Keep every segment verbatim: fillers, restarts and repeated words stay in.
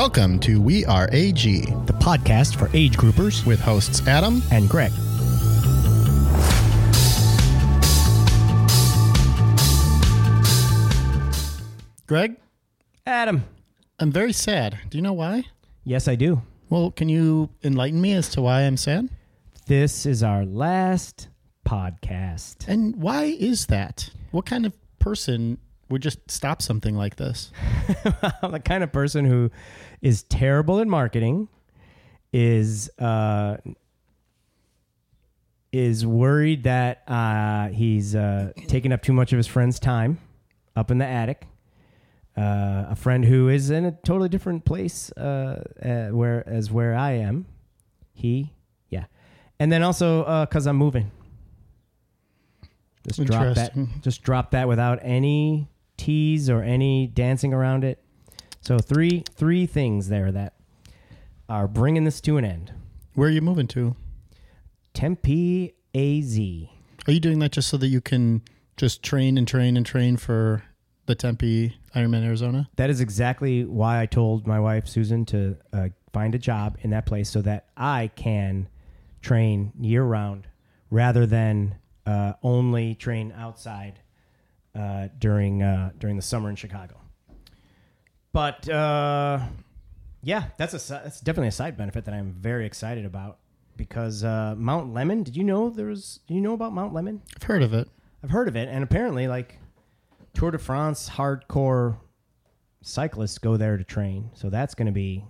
Welcome to We Are A G, the podcast for age groupers with hosts Adam and Greg. Greg? Adam. I'm very sad. Do you know why? Yes, I do. Well, can you enlighten me as to why I'm sad? This is our last podcast. And why is that? What kind of person would just stop something like this? I'm the kind of person who is terrible at marketing, is uh, is worried that uh, he's uh, taking up too much of his friend's time up in the attic. Uh, a friend who is in a totally different place uh, uh, where as where I am. He, yeah. And then also uh, 'cause I'm moving. Just drop that. Just drop that without any tease or any dancing around it. So three three things there that are bringing this to an end. Where are you moving to? Tempe, A Z. Are you doing that just so that you can just train and train and train for the Tempe Ironman Arizona? That is exactly why I told my wife, Susan, to uh, find a job in that place so that I can train year-round rather than uh, only train outside uh, during uh, during the summer in Chicago. But, uh, yeah, that's a that's definitely a side benefit that I'm very excited about because uh, Mount Lemmon, did you know there was, do you know about Mount Lemmon? I've heard of it. I've heard of it, and apparently, like, Tour de France hardcore cyclists go there to train. So that's going to be,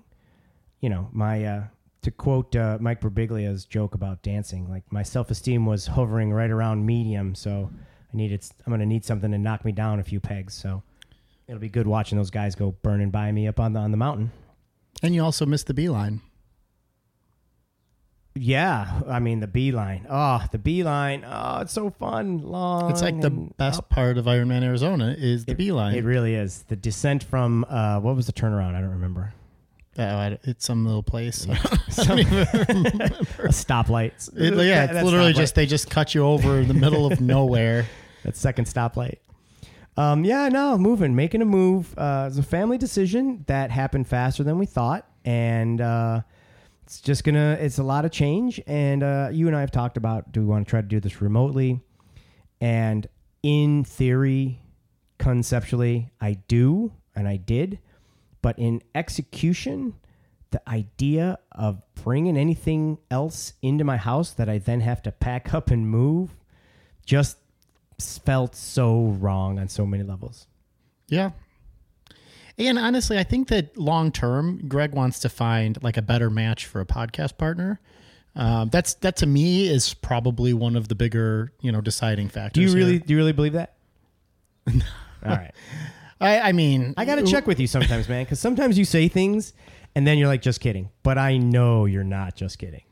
you know, my, uh, to quote uh, Mike Birbiglia's joke about dancing, like my self-esteem was hovering right around medium. So I needed, I'm going to need something to knock me down a few pegs. So it'll be good watching those guys go burning by me up on the, on the mountain. And you also missed the Beeline. Yeah, I mean, the Beeline. Oh, the Beeline. Oh, it's so fun. Long. It's like the best up. part of Ironman Arizona is the it, Beeline. It really is. The descent from, uh, what was the turnaround? I don't remember. Oh, I, it's some little place. Yeah. some, I don't even remember. A stoplight. It, yeah, that, it's literally stoplight. just, they just cut you over in the middle of nowhere. That second stoplight. Um, yeah, no, moving, making a move. Uh, it was a family decision that happened faster than we thought. And, uh, It's just going to, it's a lot of change. And uh, you and I have talked about, do we want to try to do this remotely? And in theory, conceptually, I do, and I did. But in execution, the idea of bringing anything else into my house that I then have to pack up and move just felt so wrong on so many levels. Yeah. And honestly, I think that long term, Greg wants to find like a better match for a podcast partner. Um, that's that to me is probably one of the bigger, you know, deciding factors. Do you really here. do you really believe that? All right. I, I mean, I got to check with you sometimes, man, because sometimes you say things and then you're like, just kidding. But I know you're not just kidding.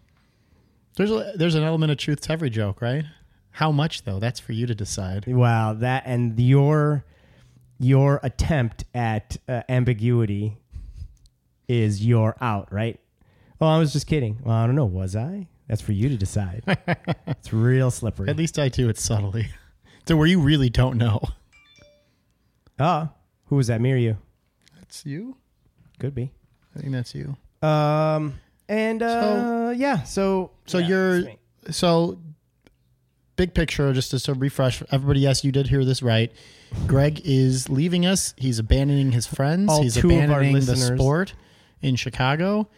There's a, there's an element of truth to every joke, right? How much, though? That's for you to decide. Wow. That and your. Your attempt at uh, ambiguity is your out, right? Oh, I was just kidding. Well, I don't know. Was I? That's for you to decide. It's real slippery. At least I do it subtly. To where you really don't know. Ah, uh, who was that? Me or you? That's you. Could be. I think that's you. Um, and uh, so, yeah. So, so yeah, you're so. Big picture, just to sort of refresh everybody, yes, you did hear this right. Greg is leaving us. He's abandoning his friends. All He's two abandoning of our the sport in Chicago.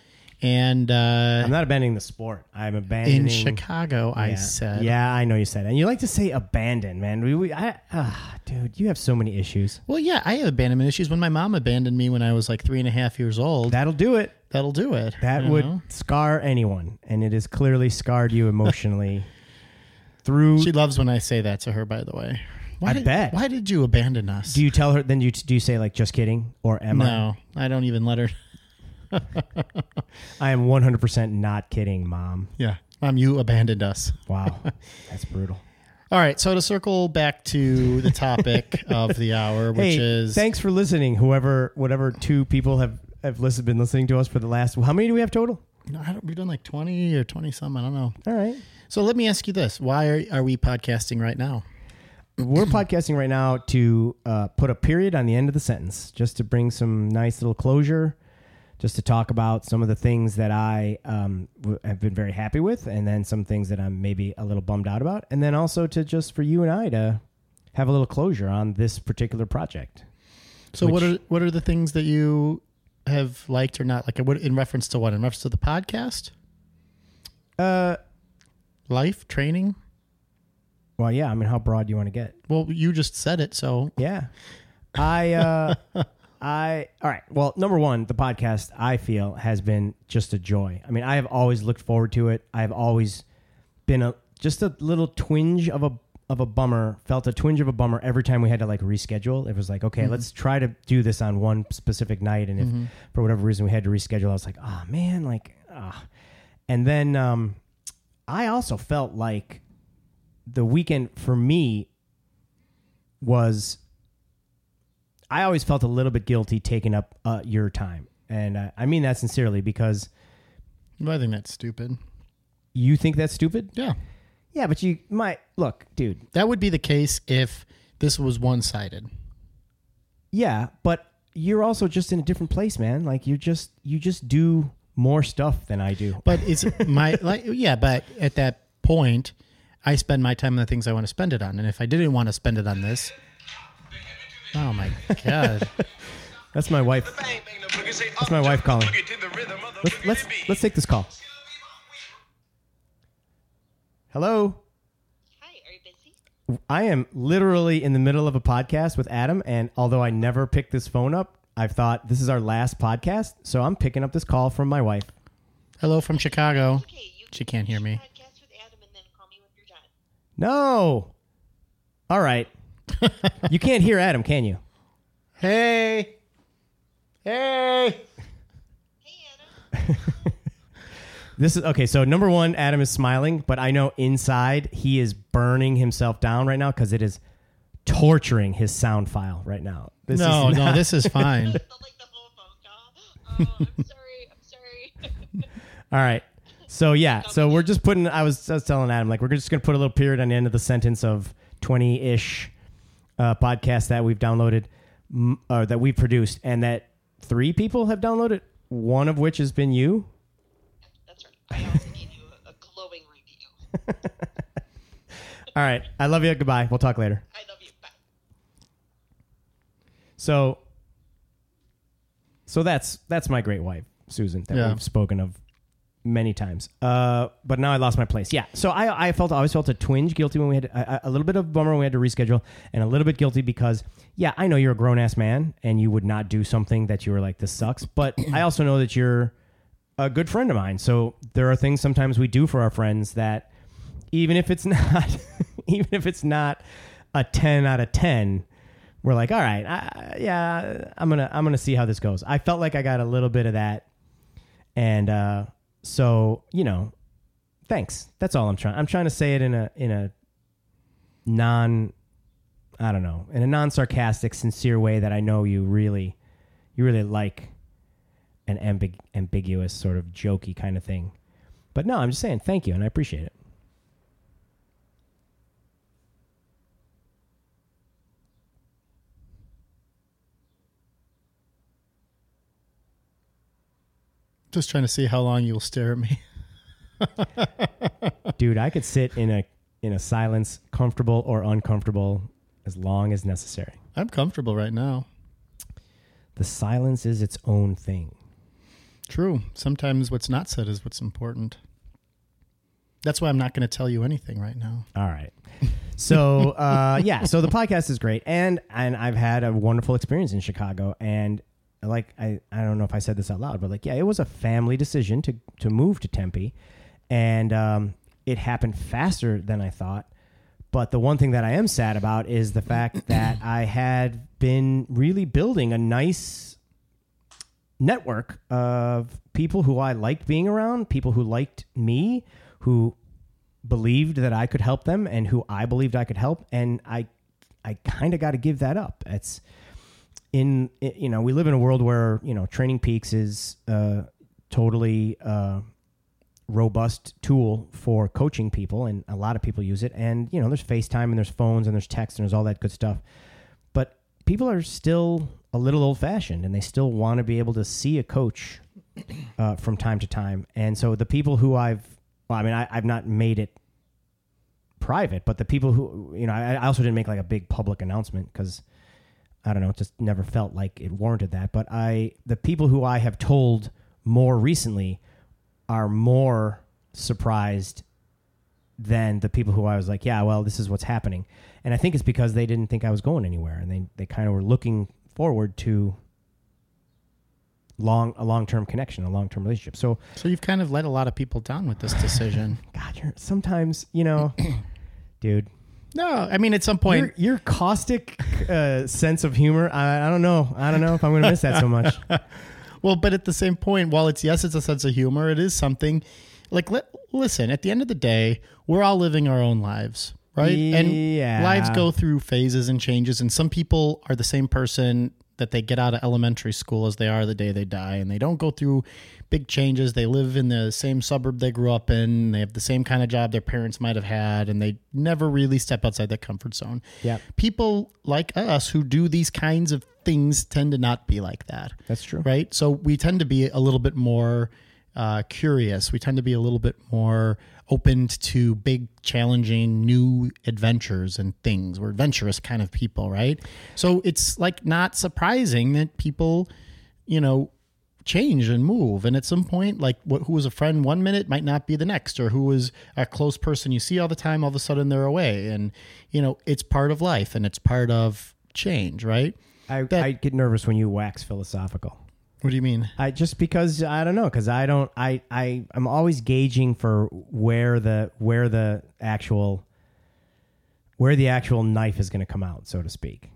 And uh, I'm not abandoning the sport. I'm abandoning in Chicago. Yeah. I said, yeah, I know you said, and you like to say abandon, man. We, we I, ah, dude, you have so many issues. Well, yeah, I have abandonment issues. When my mom abandoned me when I was like three and a half years old, that'll do it. That'll do it. That would know? scar anyone, and it has clearly scarred you emotionally. Through she loves when I say that to her, by the way. Why I did, bet. Why did you abandon us? Do you tell her, then do you, do you say, like, just kidding, or am I? No, I don't even let her. I am one hundred percent not kidding, Mom. Yeah, Mom, you abandoned us. Wow, that's brutal. All right, so to circle back to the topic of the hour, which hey, is... thanks for listening, whoever, whatever two people have, have listen, been listening to us for the last... How many do we have total? No, I don't, we've done like twenty or twenty-some, I don't know. All right. So let me ask you this. Why are, are we podcasting right now? We're podcasting right now to uh, put a period on the end of the sentence, just to bring some nice little closure just to talk about some of the things that I um, w- have been very happy with, and then some things that I'm maybe a little bummed out about, and then also to just for you and I to have a little closure on this particular project. So which, what are what are the things that you have liked or not? Like in reference to what? In reference to the podcast? Uh, Life, training? Well, yeah. I mean, how broad do you want to get? Well, you just said it, so. Yeah. I... Uh, I all right. Well, number one, the podcast I feel has been just a joy. I mean, I have always looked forward to it. I've always been a just a little twinge of a of a bummer. Felt a twinge of a bummer every time we had to like reschedule. It was like, okay, mm-hmm. let's try to do this on one specific night, and if mm-hmm. for whatever reason we had to reschedule, I was like, oh man, like, ah. And then um, I also felt like the weekend for me was. I always felt a little bit guilty taking up uh, your time. And uh, I mean that sincerely because... Well, I think that's stupid. You think that's stupid? Yeah. Yeah, but you might... Look, dude. That would be the case if this was one-sided. Yeah, but you're also just in a different place, man. Like, you're just... You just do more stuff than I do. But it's my... like, yeah, but at that point, I spend my time on the things I want to spend it on. And if I didn't want to spend it on this... Oh my God, that's my wife. That's my wife calling. Let's let's, let's take this call. Hello. Hi, are you busy? I am literally in the middle of a podcast with Adam, and although I never picked this phone up, I've thought this is our last podcast, so I'm picking up this call from my wife. Hello from Chicago. Okay, you she can't hear me. Podcast with Adam, and then call me when you're done. No. All right. You can't hear Adam, can you? Hey. Hey. Hey, Adam. This is okay, so number one, Adam is smiling, but I know inside he is burning himself down right now because it is torturing his sound file right now. This no, is no, this is fine. Like the whole phone call. Oh, I'm sorry. I'm sorry. All right. So yeah, so we're just putting I was I was telling Adam, like, we're just gonna put a little period on the end of the sentence of twenty-ish uh, podcasts that we've downloaded or uh, that we've produced, and that three people have downloaded, one of which has been you. That's right. I also gave you a, a glowing review. All right. I love you. Goodbye. We'll talk later. I love you. Bye. So, so that's, that's my great wife, Susan, that yeah. we've spoken of many times, uh, but now I lost my place. Yeah, so I I felt I always felt a twinge guilty when we had a, a little bit of bummer when we had to reschedule, and a little bit guilty because yeah, I know you're a grown ass man and you would not do something that you were like, this sucks. But I also know that you're a good friend of mine, so there are things sometimes we do for our friends that even if it's not even if it's not a ten out of ten, we're like, all right, I, yeah, I'm gonna I'm gonna see how this goes. I felt like I got a little bit of that, and. uh So, you know, thanks. That's all I'm trying. I'm trying to say it in a in a non, I don't know, in a non-sarcastic, sincere way that I know you really, you really like an ambig- ambiguous sort of jokey kind of thing. But no, I'm just saying thank you, and I appreciate it. Just trying to see how long you'll stare at me. Dude, I could sit in a in a silence, comfortable or uncomfortable, as long as necessary. I'm comfortable right now. The silence is its own thing. True. Sometimes what's not said is what's important. That's why I'm not going to tell you anything right now. All right. So, uh, yeah, so the podcast is great. And, and I've had a wonderful experience in Chicago, and like, I, I don't know if I said this out loud, but like, yeah, it was a family decision to, to move to Tempe, and um, it happened faster than I thought. But the one thing that I am sad about is the fact that I had been really building a nice network of people who I liked being around, people who liked me, who believed that I could help them and who I believed I could help. And I, I kind of got to give that up. It's, In, you know, we live in a world where, you know, Training Peaks is a totally uh, robust tool for coaching people, and a lot of people use it. And, you know, there's FaceTime and there's phones and there's text and there's all that good stuff. But people are still a little old fashioned, and they still want to be able to see a coach uh, from time to time. And so the people who I've, well, I mean, I, I've not made it private, but the people who, you know, I, I also didn't make like a big public announcement because I don't know, it just never felt like it warranted that. But I, the people who I have told more recently are more surprised than the people who I was like, yeah, well, this is what's happening. And I think it's because they didn't think I was going anywhere, and they, they kind of were looking forward to long a long-term connection, a long-term relationship. So so you've kind of let a lot of people down with this decision. God, you're sometimes, you know, dude. No, I mean, at some point... Your, your caustic uh, sense of humor, I, I don't know. I don't know if I'm going to miss that so much. Well, but at the same point, while it's, yes, it's a sense of humor, it is something... Like, let, listen, at the end of the day, we're all living our own lives, right? Yeah. And lives go through phases and changes, and some people are the same person that they get out of elementary school as they are the day they die, and they don't go through big changes. They live in the same suburb they grew up in. They have the same kind of job their parents might have had, and they never really step outside their comfort zone. Yeah. People like us who do these kinds of things tend to not be like that. That's true. Right? So we tend to be a little bit more... Uh, curious. We tend to be a little bit more open to big, challenging, new adventures and things. We're adventurous kind of people, right? So it's like not surprising that people, you know, change and move. And at some point, like what, who was a friend one minute might not be the next, or who was a close person you see all the time, all of a sudden they're away. And, you know, it's part of life and it's part of change, right? I, that, I get nervous when you wax philosophical. What do you mean? I just because I don't know, because I don't I I I'm always gauging for where the where the actual where the actual knife is going to come out, so to speak.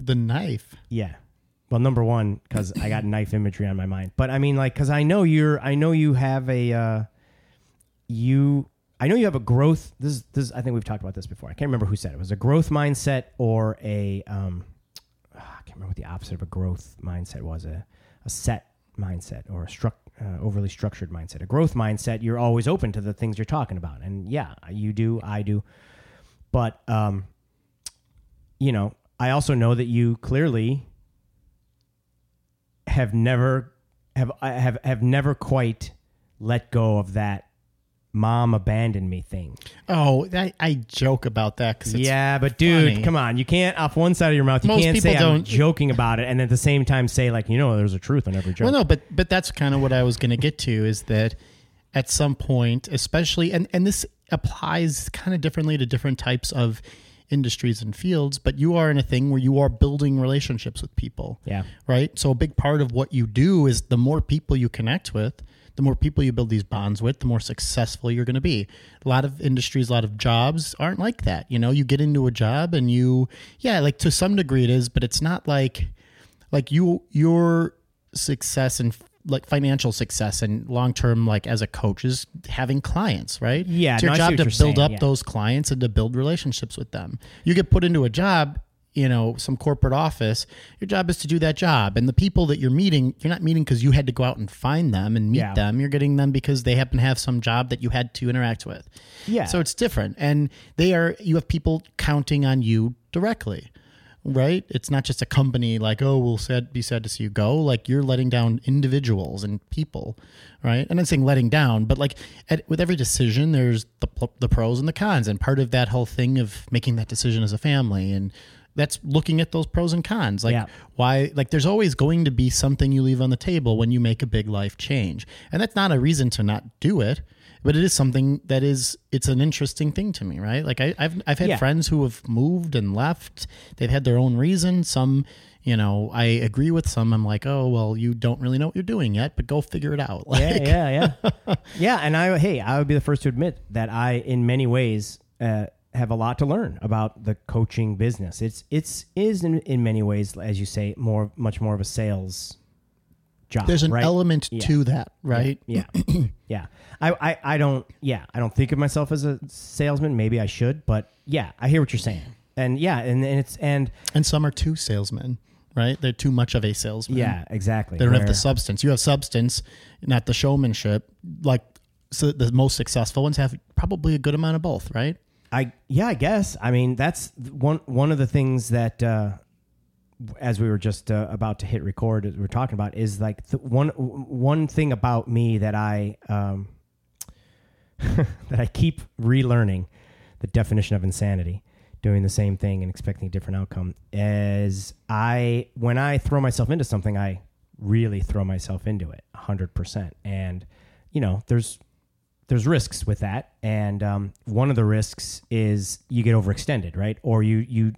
The knife. Yeah. Well, number one, because I got knife imagery on my mind, but I mean, like, because I know you're I know you have a uh, you I know you have a growth. This is this. I think we've talked about this before. I can't remember who said it. It was a growth mindset or a um, I can't remember what the opposite of a growth mindset was. A a set mindset or a stru- uh, overly structured mindset, a growth mindset. You're always open to the things you're talking about. And yeah, you do. I do. But, um, you know, I also know that you clearly have never, have, have, have never quite let go of that mom abandoned me thing. Oh, that, I joke about that. Cause it's yeah, but dude, funny. Come on. You can't off one side of your mouth. You Most can't say don't. I'm joking about it. And at the same time say like, you know, there's a truth in every joke. Well, no, but, but that's kind of what I was going to get to is that at some point, especially, and, and this applies kind of differently to different types of industries and fields, but you are in a thing where you are building relationships with people. Yeah. Right. So a big part of what you do is the more people you connect with, the more people you build these bonds with, the more successful you're going to be. A lot of industries, a lot of jobs aren't like that. You know, you get into a job and you, yeah, like to some degree it is, but it's not like, like you, your success and like financial success and long-term, like as a coach is having clients, right? Yeah. It's your job to build up those clients and to build relationships with them. You get put into a job, you know, some corporate office, your job is to do that job. And the people that you're meeting, you're not meeting because you had to go out and find them and meet yeah. them. You're getting them because they happen to have some job that you had to interact with. Yeah. So it's different. And they are, you have people counting on you directly, right? It's not just a company like, oh, we'll sad, be sad to see you go. Like you're letting down individuals and people, right? And I'm saying letting down, but like at, with every decision, there's the, the pros and the cons. And part of that whole thing of making that decision as a family and, that's looking at those pros and cons. Like yeah. why, like there's always going to be something you leave on the table when you make a big life change. And that's not a reason to not do it, but it is something that is, it's an interesting thing to me, right? Like I, I've, I've had yeah. friends who have moved and left. They've had their own reason. Some, you know, I agree with some. I'm like, oh, well, you don't really know what you're doing yet, but go figure it out. Like, yeah, yeah, yeah. yeah. And I, hey, I would be the first to admit that I, in many ways, uh, have a lot to learn about the coaching business. It's it's is in, in many ways, as you say, more much more of a sales job. There's an right? element yeah. to that, right? Yeah, yeah. yeah. I, I I don't yeah I don't think of myself as a salesman. Maybe I should, but yeah, I hear what you're saying. And yeah, and, and it's and and some are too salesmen, right? They're too much of a salesman. Yeah, exactly. They don't Where, have the substance. You have substance, not the showmanship. Like so, the most successful ones have probably a good amount of both, right? I yeah I guess I mean that's one one of the things that uh, as we were just uh, about to hit record, as we were talking about, is like the one one thing about me that I um, that I keep relearning the definition of insanity, doing the same thing and expecting a different outcome. As I when I throw myself into something, I really throw myself into it one hundred percent. And you know, there's there's risks with that, and um, one of the risks is you get overextended, right? Or you you.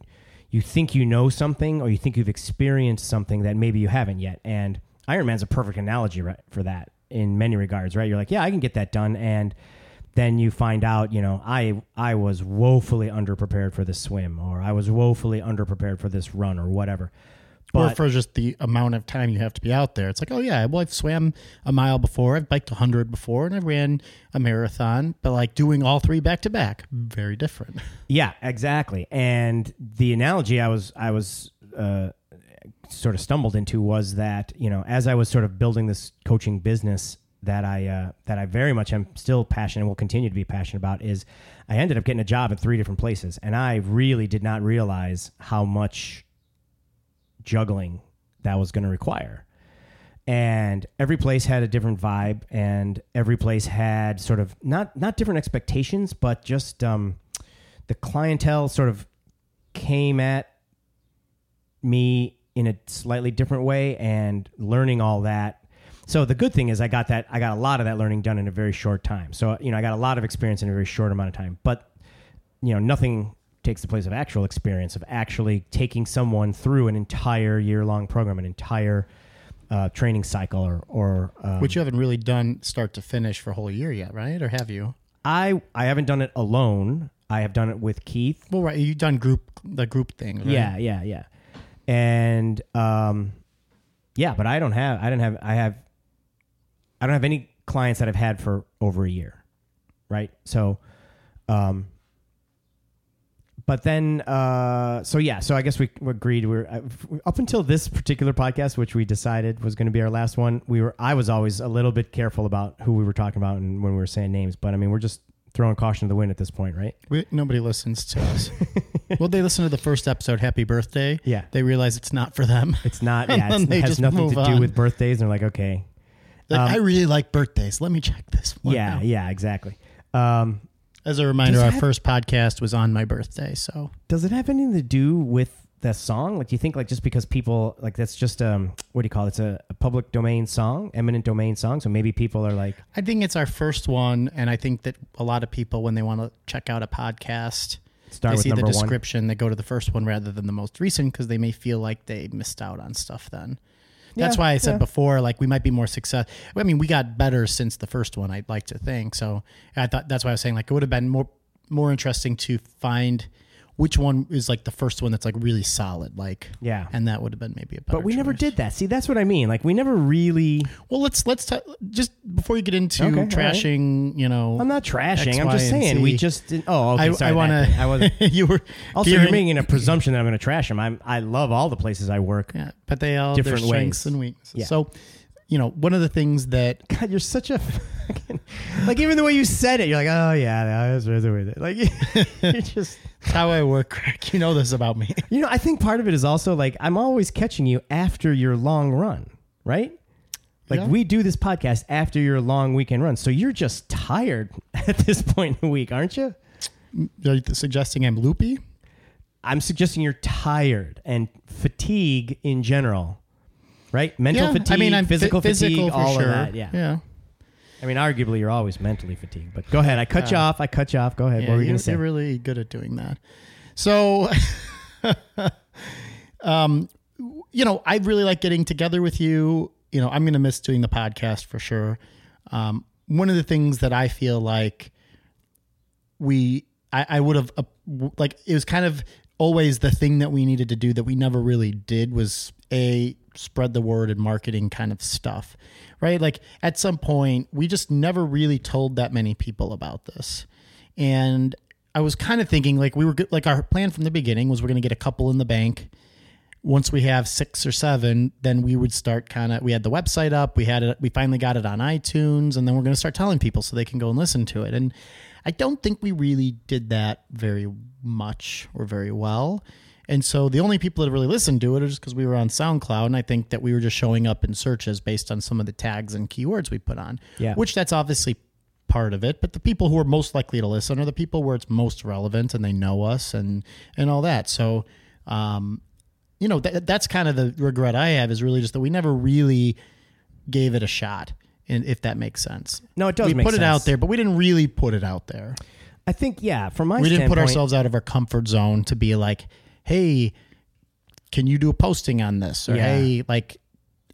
you think you know something, or you think you've experienced something that maybe you haven't yet. And Ironman's a perfect analogy, right, for that in many regards, right? You're like, yeah, I can get that done. And then you find out, you know, I I was woefully underprepared for this swim, or I was woefully underprepared for this run, or whatever. But, or for just the amount of time you have to be out there. It's like, oh, yeah, well, I've swam a mile before, I've biked one hundred before, and I ran a marathon. But, like, doing all three back-to-back, very different. Yeah, exactly. And the analogy I was I was uh, sort of stumbled into was that, you know, as I was sort of building this coaching business that I uh, that I very much am still passionate and will continue to be passionate about, is I ended up getting a job in three different places. And I really did not realize how much juggling that was going to require. And every place had a different vibe, and every place had sort of not not different expectations, but just um the clientele sort of came at me in a slightly different way, and learning all that. So the good thing is I got that I got a lot of that learning done in a very short time. So, you know, I got a lot of experience in a very short amount of time, but, you know, nothing takes the place of actual experience, of actually taking someone through an entire year-long program, an entire uh, training cycle, or... or um, which you haven't really done start to finish for a whole year yet, right? Or have you? I I haven't done it alone. I have done it with Keith. Well, right. You've done group the group thing, right? Yeah, yeah, yeah. And, um, yeah, but I don't have... I don't have... I have... I don't have any clients that I've had for over a year, right? So, um... But then, uh, so yeah, so I guess we agreed we were, up until this particular podcast, which we decided was going to be our last one, we were, I was always a little bit careful about who we were talking about and when we were saying names, but I mean, we're just throwing caution to the wind at this point, right? We, nobody listens to us. Well, they listen to the first episode, Happy Birthday. Yeah. They realize it's not for them. It's not, yeah, it's, it has nothing to on. do with birthdays. And they're like, okay. Like, um, I really like birthdays. Let me check this one Yeah, out. yeah, exactly. Um, As a reminder, our have, first podcast was on my birthday, so... Does it have anything to do with the song? Like, do you think, like, just because people... Like, that's just, um, what do you call it? It's a, a public domain song, eminent domain song, so maybe people are like... I think it's our first one, and I think that a lot of people, when they want to check out a podcast, start they with see the description, one. They go to the first one rather than the most recent, because they may feel like they missed out on stuff then. That's yeah, why I said yeah. before, like, we might be more successful. I mean, we got better since the first one, I'd like to think. So I thought that's why I was saying, like, it would have been more more interesting to find which one is, like, the first one that's, like, really solid. Like, yeah. And that would have been maybe a better But we choice. never did that. See, that's what I mean. Like, we never really... Well, let's, let's t- just before you get into okay, trashing, right. you know... I'm not trashing. X, I'm just saying we just... Didn't, oh, okay, I, sorry. I want to... I wasn't... you were... Also, gearing, you're making a presumption that I'm going to trash them. I'm, I love all the places I work. Yeah, but they all have their strengths and weaknesses. Yeah. So, you know, one of the things that... God, you're such a... Like, even the way you said it, you're like, oh, yeah, that's weird. Like, you just... how I work, Craig. You know this about me. You know, I think part of it is also, like, I'm always catching you after your long run, right? Like, yeah. we do this podcast after your long weekend run, so you're just tired at this point in the week, aren't you? You're suggesting I'm loopy? I'm suggesting you're tired, and fatigue in general, right? Mental yeah. fatigue, I mean, I'm physical f- fatigue, physical all sure. of that, yeah. Yeah. I mean, arguably, you're always mentally fatigued, but go ahead. I cut uh, you off. I cut you off. Go ahead. Yeah, what were you going to say? You're really good at doing that. So, um, you know, I really like getting together with you. You know, I'm going to miss doing the podcast for sure. Um, one of the things that I feel like we, I, I would have, uh, like, it was kind of always the thing that we needed to do that we never really did was a... spread the word and marketing kind of stuff, right? Like at some point we just never really told that many people about this. And I was kind of thinking like we were good, like our plan from the beginning was we're going to get a couple in the bank. Once we have six or seven, then we would start kind of, we had the website up, we had it, we finally got it on iTunes, and then we're going to start telling people so they can go and listen to it. And I don't think we really did that very much or very well. And so the only people that really listened to it are just because we were on SoundCloud, and I think that we were just showing up in searches based on some of the tags and keywords we put on, yeah. which that's obviously part of it. But the people who are most likely to listen are the people where it's most relevant and they know us and, and all that. So, um, you know, th- that's kind of the regret I have, is really just that we never really gave it a shot, and if that makes sense. No, it does make sense. We put it out there, but we didn't really put it out there. I think, yeah, from my standpoint. We didn't put ourselves out of our comfort zone to be like, hey, can you do a posting on this? Or yeah. hey, like,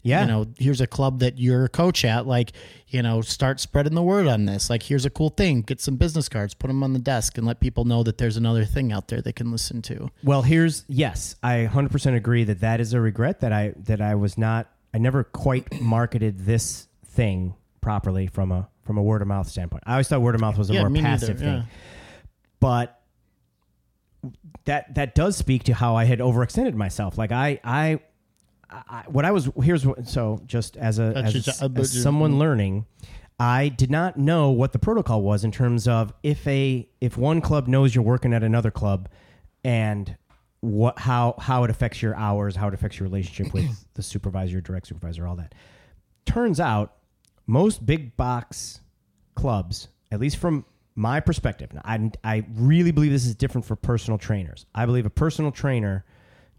yeah. you know, here's a club that you're a coach at. Like, you know, start spreading the word on this. Like, here's a cool thing. Get some business cards, put them on the desk, and let people know that there's another thing out there they can listen to. Well, here's, yes, I one hundred percent agree that that is a regret that I that I was not, I never quite marketed this thing properly from a from a word of mouth standpoint. I always thought word of mouth was a yeah, more passive neither, yeah. thing. But that that does speak to how I had overextended myself. Like I, I, I what I was, here's what, so just as a, as, just, as someone learning, I did not know what the protocol was in terms of if a, if one club knows you're working at another club and what, how, how it affects your hours, how it affects your relationship with the supervisor, direct supervisor, all that. Turns out most big box clubs, at least from my perspective, now, I, I really believe this is different for personal trainers. I believe a personal trainer,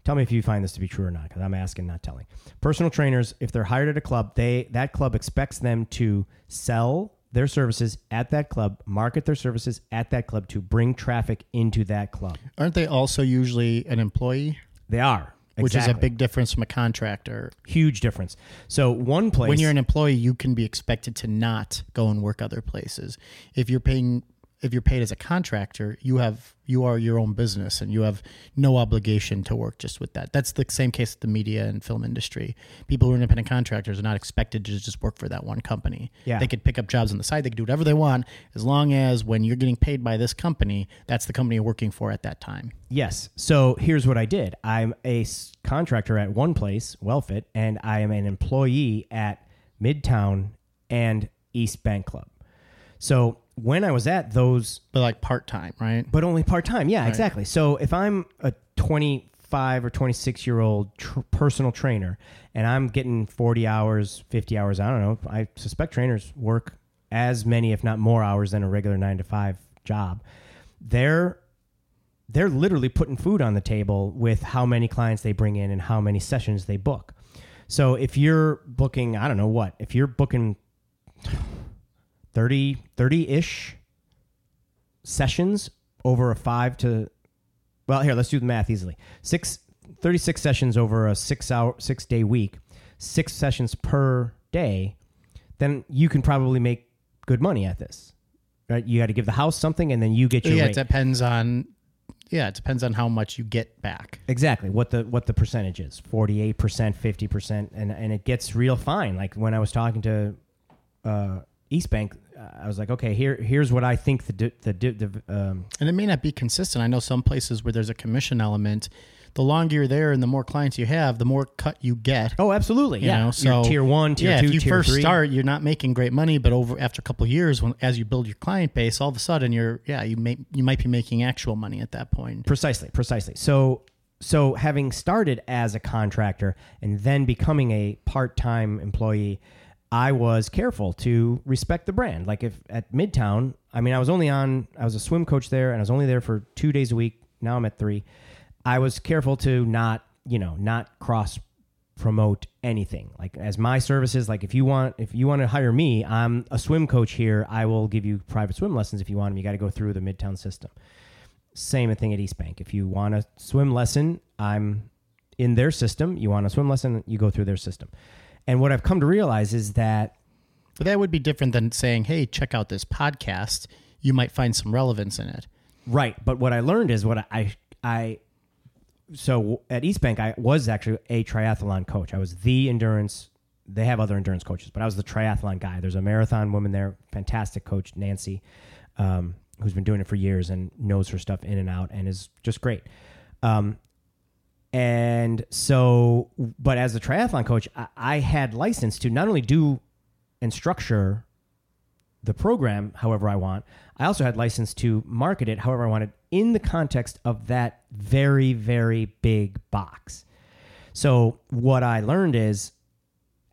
tell me if you find this to be true or not, because I'm asking, not telling. Personal trainers, if they're hired at a club, they that club expects them to sell their services at that club, market their services at that club to bring traffic into that club. Aren't they also usually an employee? They are. Which exactly. is a big difference from a contractor. Huge difference. So one place... When you're an employee, you can be expected to not go and work other places. If you're paying, if you're paid as a contractor, you have you are your own business and you have no obligation to work just with that. That's the same case with the media and film industry. People who are independent contractors are not expected to just work for that one company. Yeah. They could pick up jobs on the side. They could do whatever they want, as long as when you're getting paid by this company, that's the company you're working for at that time. Yes. So here's what I did. I'm a contractor at one place, Wellfit, and I am an employee at Midtown and East Bank Club. So when I was at those... But like part-time, right? But only part-time. Yeah, right. Exactly. So if I'm a twenty-five or twenty-six-year-old tr- personal trainer and I'm getting forty hours, fifty hours, I don't know. I suspect trainers work as many, if not more hours than a regular nine to five job. They're, they're literally putting food on the table with how many clients they bring in and how many sessions they book. So if you're booking, I don't know what, if you're booking... thirty, thirty-ish sessions over a five to, well, here, let's do the math easily. Six, thirty-six sessions over a six hour, six day week, six sessions per day, then you can probably make good money at this, right? You got to give the house something and then you get your yeah, rate. It depends on, yeah, it depends on how much you get back. Exactly. What the, what the percentage is, forty-eight percent, fifty percent. And, and it gets real fine. Like when I was talking to, uh, East Bank, uh, I was like, okay, here, here's what I think the di- the, di- the um, and it may not be consistent. I know some places where there's a commission element. The longer you're there, and the more clients you have, the more cut you get. Oh, absolutely, you yeah. know, so you're tier one, tier yeah, two, tier three. If you first three. start, you're not making great money, but over after a couple of years, when as you build your client base, all of a sudden you're yeah you may you might be making actual money at that point. Precisely, precisely. So so having started as a contractor and then becoming a part-time employee, I was careful to respect the brand. Like if at Midtown, I mean, I was only on, I was a swim coach there and I was only there for two days a week. Now I'm at three. I was careful to not, you know, not cross promote anything. Like as my services, like if you want, if you want to hire me, I'm a swim coach here. I will give you private swim lessons. If you want them, you got to go through the Midtown system. Same thing at East Bank. If you want a swim lesson, I'm in their system. You want a swim lesson, you go through their system. And what I've come to realize is that... But that would be different than saying, hey, check out this podcast. You might find some relevance in it. Right. But what I learned is what I... I, I so at East Bank, I was actually a triathlon coach. I was the endurance... They have other endurance coaches, but I was the triathlon guy. There's a marathon woman there, fantastic coach, Nancy, um, who's been doing it for years and knows her stuff in and out and is just great. Um And so, but as a triathlon coach, I, I had license to not only do and structure the program however I want. I also had license to market it however I wanted in the context of that very, very big box. So what I learned is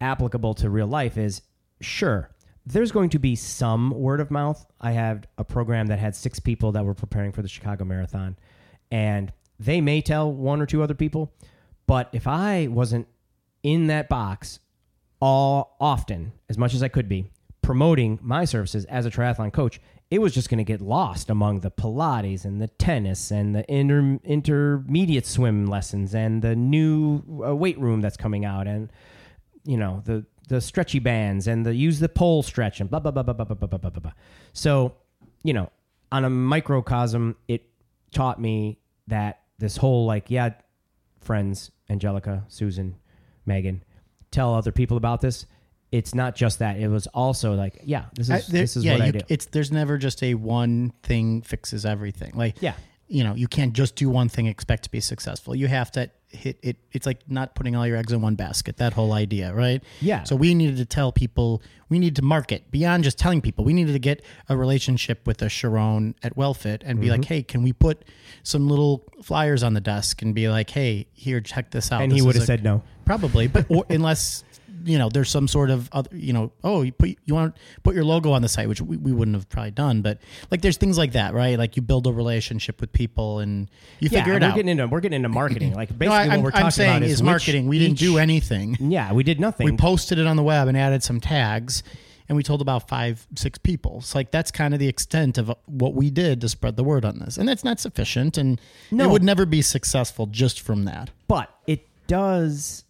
applicable to real life is, sure, there's going to be some word of mouth. I had a program that had six people that were preparing for the Chicago Marathon, and they may tell one or two other people, but if I wasn't in that box all often, as much as I could be, promoting my services as a triathlon coach, it was just going to get lost among the Pilates and the tennis and the inter- intermediate swim lessons and the new uh, weight room that's coming out and, you know, the the stretchy bands and the use the pole stretch and blah, blah, blah, blah, blah, blah, blah, blah, blah, blah. So, you know, on a microcosm, it taught me that this whole, like, yeah, friends, Angelica, Susan, Megan, tell other people about this. It's not just that. It was also like, yeah, this is I, there, this is yeah, what you, I do. It's, there's never just a one thing fixes everything. Like, yeah. You know, you can't just do one thing and expect to be successful. You have to hit it. It's like not putting all your eggs in one basket, that whole idea, right? Yeah. So we needed to tell people, we needed to market beyond just telling people. We needed to get a relationship with a Sharon at Wellfit and be mm-hmm. like, hey, can we put some little flyers on the desk and be like, hey, here, check this out. And this he would have said no. Probably, but or, unless... you know, there's some sort of other, you know, oh, you put you want to put your logo on the site, which we, we wouldn't have probably done, but like there's things like that, right? Like you build a relationship with people and you yeah, figure it we're out. Getting into, we're getting into marketing. Like basically no, I, what we're I'm, talking I'm saying about is, is marketing. We each, didn't do anything. Yeah, we did nothing. We posted it on the web and added some tags and we told about five, six people. So like that's kind of the extent of what we did to spread the word on this. And that's not sufficient and no. It would never be successful just from that. But it does...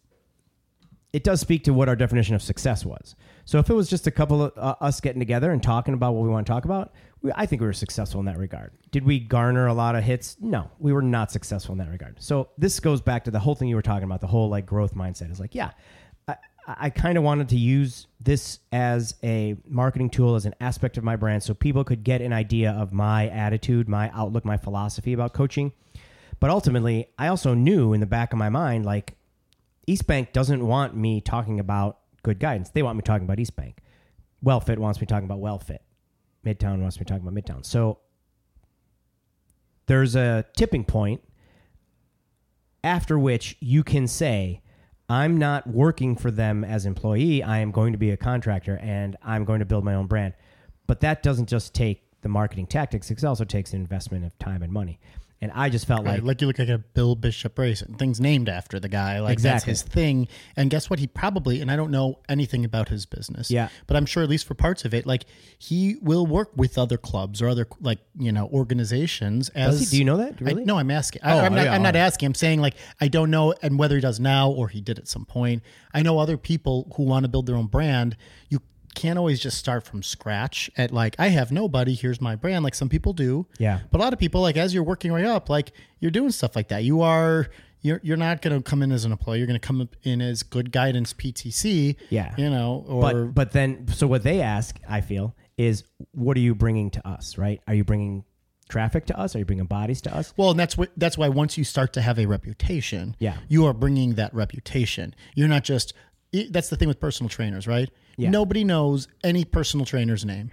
it does speak to what our definition of success was. So if it was just a couple of uh, us getting together and talking about what we want to talk about, we, I think we were successful in that regard. Did we garner a lot of hits? No, we were not successful in that regard. So this goes back to the whole thing you were talking about, the whole like growth mindset. It's like, yeah, I, I kind of wanted to use this as a marketing tool, as an aspect of my brand, so people could get an idea of my attitude, my outlook, my philosophy about coaching. But ultimately, I also knew in the back of my mind, like, East Bank doesn't want me talking about Good Guidance. They want me talking about East Bank. Wellfit wants me talking about Wellfit. Midtown wants me talking about Midtown. So there's a tipping point after which you can say, I'm not working for them as employee. I am going to be a contractor and I'm going to build my own brand. But that doesn't just take the marketing tactics. It also takes an investment of time and money. And I just felt right, like... like you look like a Bill Bishop racing. Things named after the guy. Like exactly. That's his thing. And guess what? He probably... and I don't know anything about his business. Yeah. But I'm sure at least for parts of it, like he will work with other clubs or other like, you know, organizations as... Does he, do you know that? Really? I, no, I'm asking. I, oh, I'm, not, yeah, I'm not asking. I'm saying like, I don't know, and whether he does now or he did at some point. I know other people who want to build their own brand. You can't always just start from scratch at like, I have nobody, here's my brand. Like some people do. Yeah. But a lot of people, like as you're working right up, like you're doing stuff like that. You are, you're, you're not going to come in as an employee. You're going to come in as Good Guidance P T C. Yeah. You know, or. But, but then, so what they ask, I feel, is what are you bringing to us, right? Are you bringing traffic to us? Are you bringing bodies to us? Well, and that's what, that's why once you start to have a reputation, yeah, you are bringing that reputation. You're not just, that's the thing with personal trainers, right? Yeah. Nobody knows any personal trainer's name.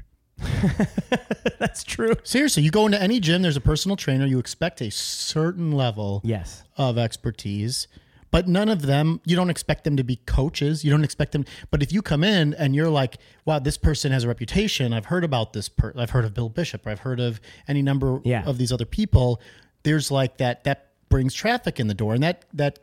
That's true. Seriously, you go into any gym, there's a personal trainer. You expect a certain level yes. of expertise, but none of them, you don't expect them to be coaches. You don't expect them. But if you come in and you're like, wow, this person has a reputation. I've heard about this. Per- I've heard of Bill Bishop. Or I've heard of any number yeah. of these other people. There's like that, that brings traffic in the door. And that, that,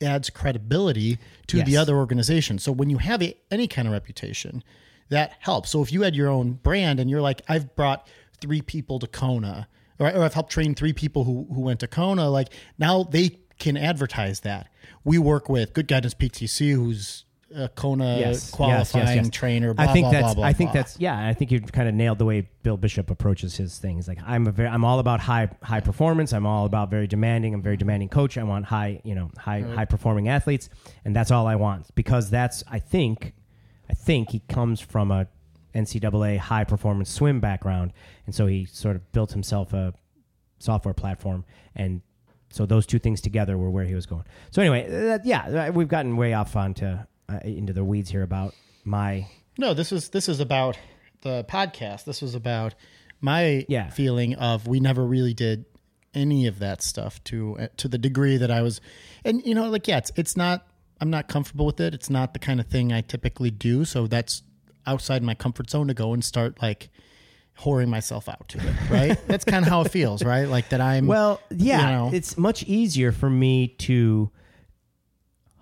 adds credibility to yes. the other organization. So when you have a, any kind of reputation, that helps. So if you had your own brand and you're like, I've brought three people to Kona, or, or I've helped train three people who, who went to Kona, like now they can advertise that. We work with Good Guidance P T C, who's a Kona yes. qualifying yes, yes, yes. trainer, blah, I think blah, that's, blah, blah, I think blah. that's, yeah, I think you've kind of nailed the way Bill Bishop approaches his things. Like I'm a very, I'm all about high, high performance. I'm all about very demanding. I'm a very demanding coach. I want high, you know, high, right. high performing athletes. And that's all I want because that's, I think, I think he comes from a N C double A high performance swim background. And so he sort of built himself a software platform, and so those two things together were where he was going. So anyway, that, yeah, we've gotten way off onto Uh, into the weeds here about my... No, this is this is about the podcast, this was about my yeah. feeling of we never really did any of that stuff to to the degree that I was, and you know, like yeah, it's it's not. I'm not comfortable with it. It's not the kind of thing I typically do. So that's outside my comfort zone to go and start like whoring myself out to it. Right. That's kind of how it feels. Right. Like that I'm, well, yeah, you know, it's much easier for me to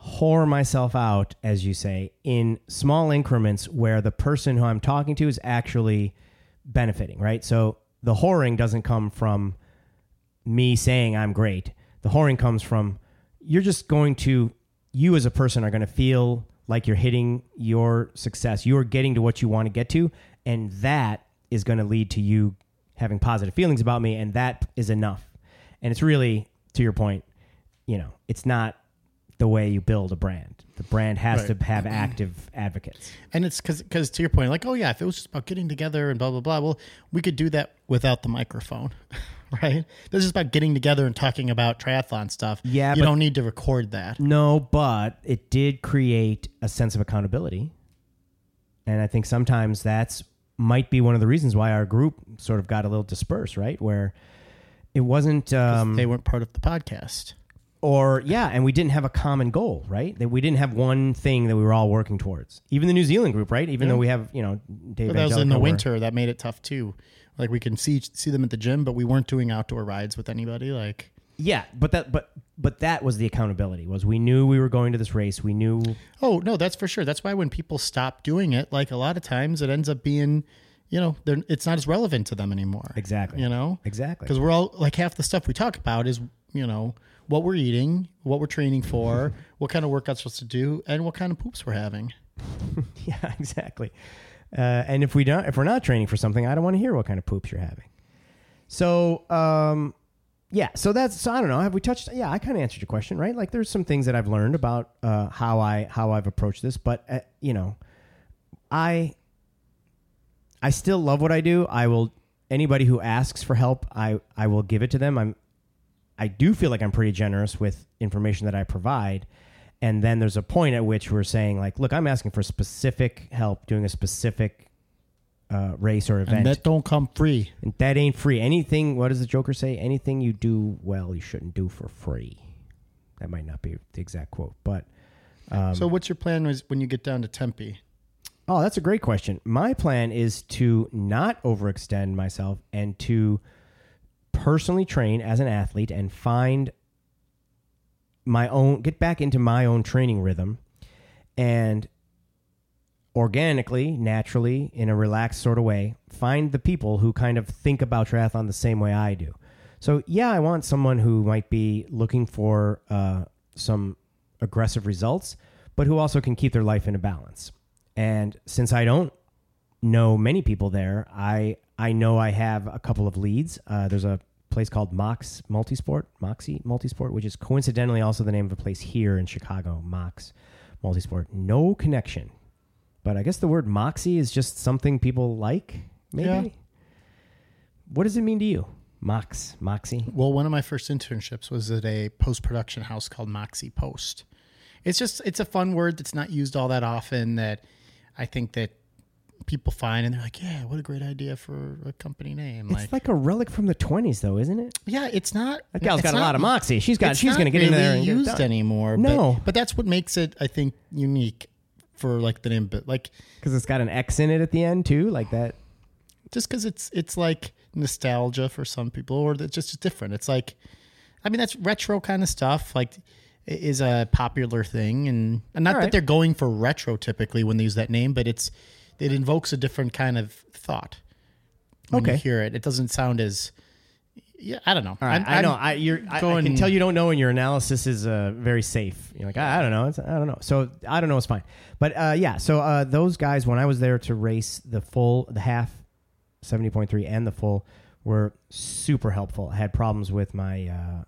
whore myself out, as you say, in small increments where the person who I'm talking to is actually benefiting. Right. So the whoring doesn't come from me saying I'm great. The whoring comes from you're just going to, you as a person are going to feel like you're hitting your success. You are getting to what you want to get to. And that is going to lead to you having positive feelings about me. And that is enough. And it's really, to your point, you know, it's not the way you build a brand. The brand has right. to have active advocates. And it's because, because to your point, like, oh yeah, if it was just about getting together and blah, blah, blah, well, we could do that without the microphone. Right? This is about getting together and talking about triathlon stuff. Yeah, you don't need to record that. No, but it did create a sense of accountability. And I think sometimes that's might be one of the reasons why our group sort of got a little dispersed, right? Where it wasn't... Um, they weren't part of the podcast. Or, yeah, and we didn't have a common goal, right? That we didn't have one thing that we were all working towards. Even the New Zealand group, right? Even yeah. though we have, you know, Dave Angelico. That was in the winter. That made it tough, too. Like we can see see them at the gym, but we weren't doing outdoor rides with anybody. Like yeah, but that but but that was the accountability. Was we knew we were going to this race. We knew. Oh no, that's for sure. That's why when people stop doing it, like a lot of times it ends up being, you know, it's not as relevant to them anymore. Exactly. You know. Exactly. Because we're all like half the stuff we talk about is, you know, what we're eating, what we're training for, what kind of workouts we're supposed to do, and what kind of poops we're having. Yeah, exactly. Uh, and if we don't, if we're not training for something, I don't want to hear what kind of poops you're having. So, um, yeah, so that's, so I don't know. Have we touched? Yeah, I kind of answered your question, right? Like there's some things that I've learned about, uh, how I, how I've approached this, but uh, you know, I, I still love what I do. I will, anybody who asks for help, I, I will give it to them. I'm, I do feel like I'm pretty generous with information that I provide. And then there's a point at which we're saying, like, look, I'm asking for specific help doing a specific uh, race or event. And that don't come free. And that ain't free. Anything, what does the Joker say? Anything you do well, you shouldn't do for free. That might not be the exact quote. But um, so what's your plan when you get down to Tempe? Oh, that's a great question. My plan is to not overextend myself and to personally train as an athlete and find my own, get back into my own training rhythm and organically, naturally, in a relaxed sort of way, find the people who kind of think about triathlon the same way I do. So yeah, I want someone who might be looking for uh, some aggressive results, but who also can keep their life in a balance. And since I don't know many people there, I, I know I have a couple of leads. Uh, there's a place called Mox Multisport, Moxie Multisport, which is coincidentally also the name of a place here in Chicago, Mox Multisport. No connection. But I guess the word Moxie is just something people like, maybe. Yeah. What does it mean to you? Mox, Moxie? Well, one of my first internships was at a post-production house called Moxie Post. It's just, it's a fun word that's not used all that often that I think that people find, and they're like, yeah, what a great idea for a company name. It's like, like a relic from the twenties, though, isn't it? Yeah, it's not. That gal's got not, a lot of moxie. She's got. She's going to get really in there and used get it done. Anymore. No, but, but that's what makes it, I think, unique for like the name, but like because it's got an X in it at the end too, like that. Just because it's it's like nostalgia for some people, or it's just different. It's like, I mean, that's retro kind of stuff. Like. Is a popular thing, and, and not right. that they're going for retro typically when they use that name, but it's it invokes a different kind of thought when okay. you hear it. It doesn't sound as yeah. I don't know. All right. I'm, I know. I you're. Going, I can tell you don't know, and your analysis is uh, very safe. You're like I, I don't know. It's, I don't know. So I don't know. It's fine. But uh, yeah. So uh, those guys, when I was there to race the full, the half, seventy point three, and the full, were super helpful. I had problems with my. Uh,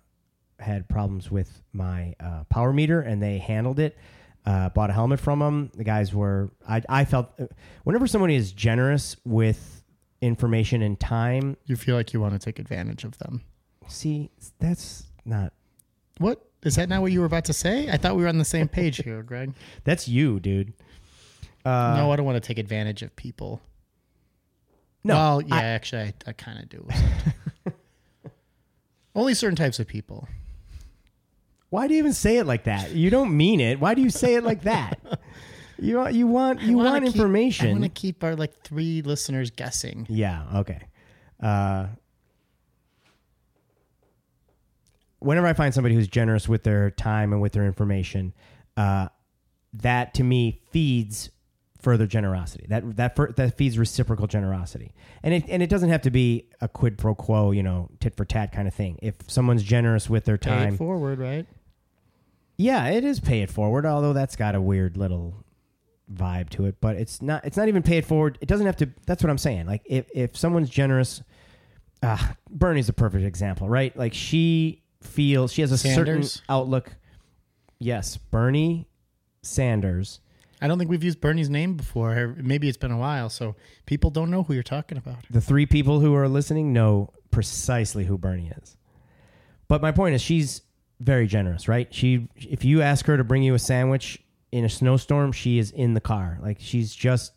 had problems with my uh, power meter, and they handled it. Uh, bought a helmet from them. The guys were... I, I felt... Uh, whenever somebody is generous with information and time... You feel like you want to take advantage of them. See, that's not... What? Is that not what you were about to say? I thought we were on the same page here, Greg. That's you, dude. Uh, no, I don't want to take advantage of people. No. Well, yeah, I, actually, I, I kind of do. Only certain types of people. Why do you even say it like that? You don't mean it. Why do you say it like that? You you want you want keep, information. I want to keep our like three listeners guessing. Yeah. Okay. Uh, whenever I find somebody who's generous with their time and with their information, uh, that to me feeds further generosity. That that for, that feeds reciprocal generosity, and it and it doesn't have to be a quid pro quo, you know, tit for tat kind of thing. If someone's generous with their time, pay it forward, right? Yeah, it is pay it forward. Although that's got a weird little vibe to it, but it's not. It's not even pay it forward. It doesn't have to. That's what I'm saying. Like if if someone's generous, uh, Bernie's a perfect example, right? Like she feels she has a Sanders. certain outlook. Yes, Bernie Sanders. I don't think we've used Bernie's name before. Maybe it's been a while, so people don't know who you're talking about. The three people who are listening know precisely who Bernie is. But my point is she's very generous, right? She, if you ask her to bring you a sandwich in a snowstorm, she is in the car. Like, she's just...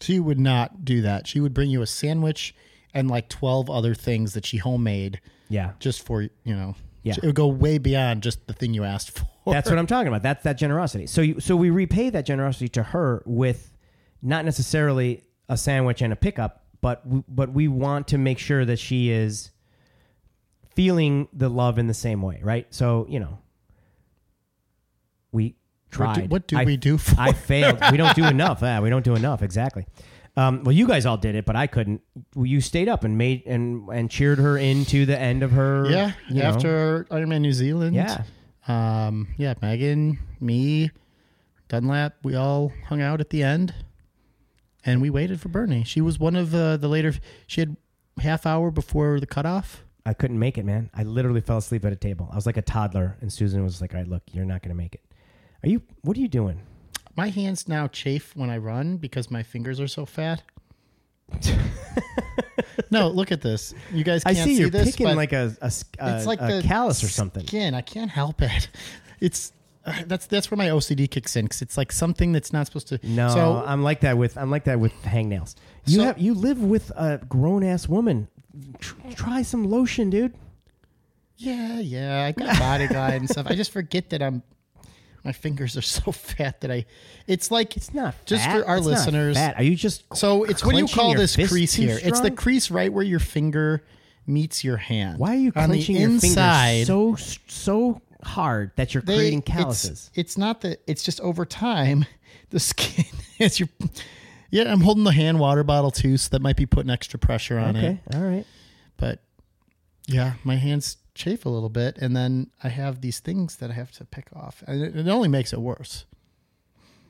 She would not do that. She would bring you a sandwich and, like, twelve other things that she homemade. Yeah. Just for, you know... Yeah. It would go way beyond just the thing you asked for. That's what I'm talking about. That's that generosity. So you, so we repay that generosity to her with not necessarily a sandwich and a pickup, but w- but we want to make sure that she is feeling the love in the same way, right? So, you know, we tried. What do, what do I, we do for I failed. We don't do enough. Yeah, we don't do enough. Exactly. Um, well, you guys all did it, but I couldn't. You stayed up and made and, and cheered her into the end of her. Yeah, you after know. Ironman New Zealand. Yeah, um, yeah. Megan, me, Dunlap, we all hung out at the end, and we waited for Bernie. She was one of uh, the later. She had half hour before the cutoff. I couldn't make it, man. I literally fell asleep at a table. I was like a toddler, and Susan was like, "All right, look, you're not going to make it. Are you? What are you doing?" My hands now chafe when I run because my fingers are so fat. No, look at this. You guys can't see this. I see you're this, picking like a, a, a, it's like a callus or something. Skin. I can't help it. It's uh, that's that's where my O C D kicks in because it's like something that's not supposed to. No, so, I'm like that with I'm like that with hangnails. You so, have you live with a grown ass woman. Tr- try some lotion, dude. Yeah, yeah. I got Bodyguide and stuff. I just forget that I'm. My fingers are so fat that I, it's like, it's not fat. Just for our it's listeners. Not fat. Are you just, so it's what do you call this crease here? Strong? It's the crease right where your finger meets your hand. Why are you on clenching your fingers so, so hard that you're they, creating calluses? It's, it's not that it's just over time. The skin is your, yeah, I'm holding the hand water bottle too. So that might be putting extra pressure on okay, it. All right. But yeah, my hands chafe a little bit, and then I have these things that I have to pick off, and it, it only makes it worse.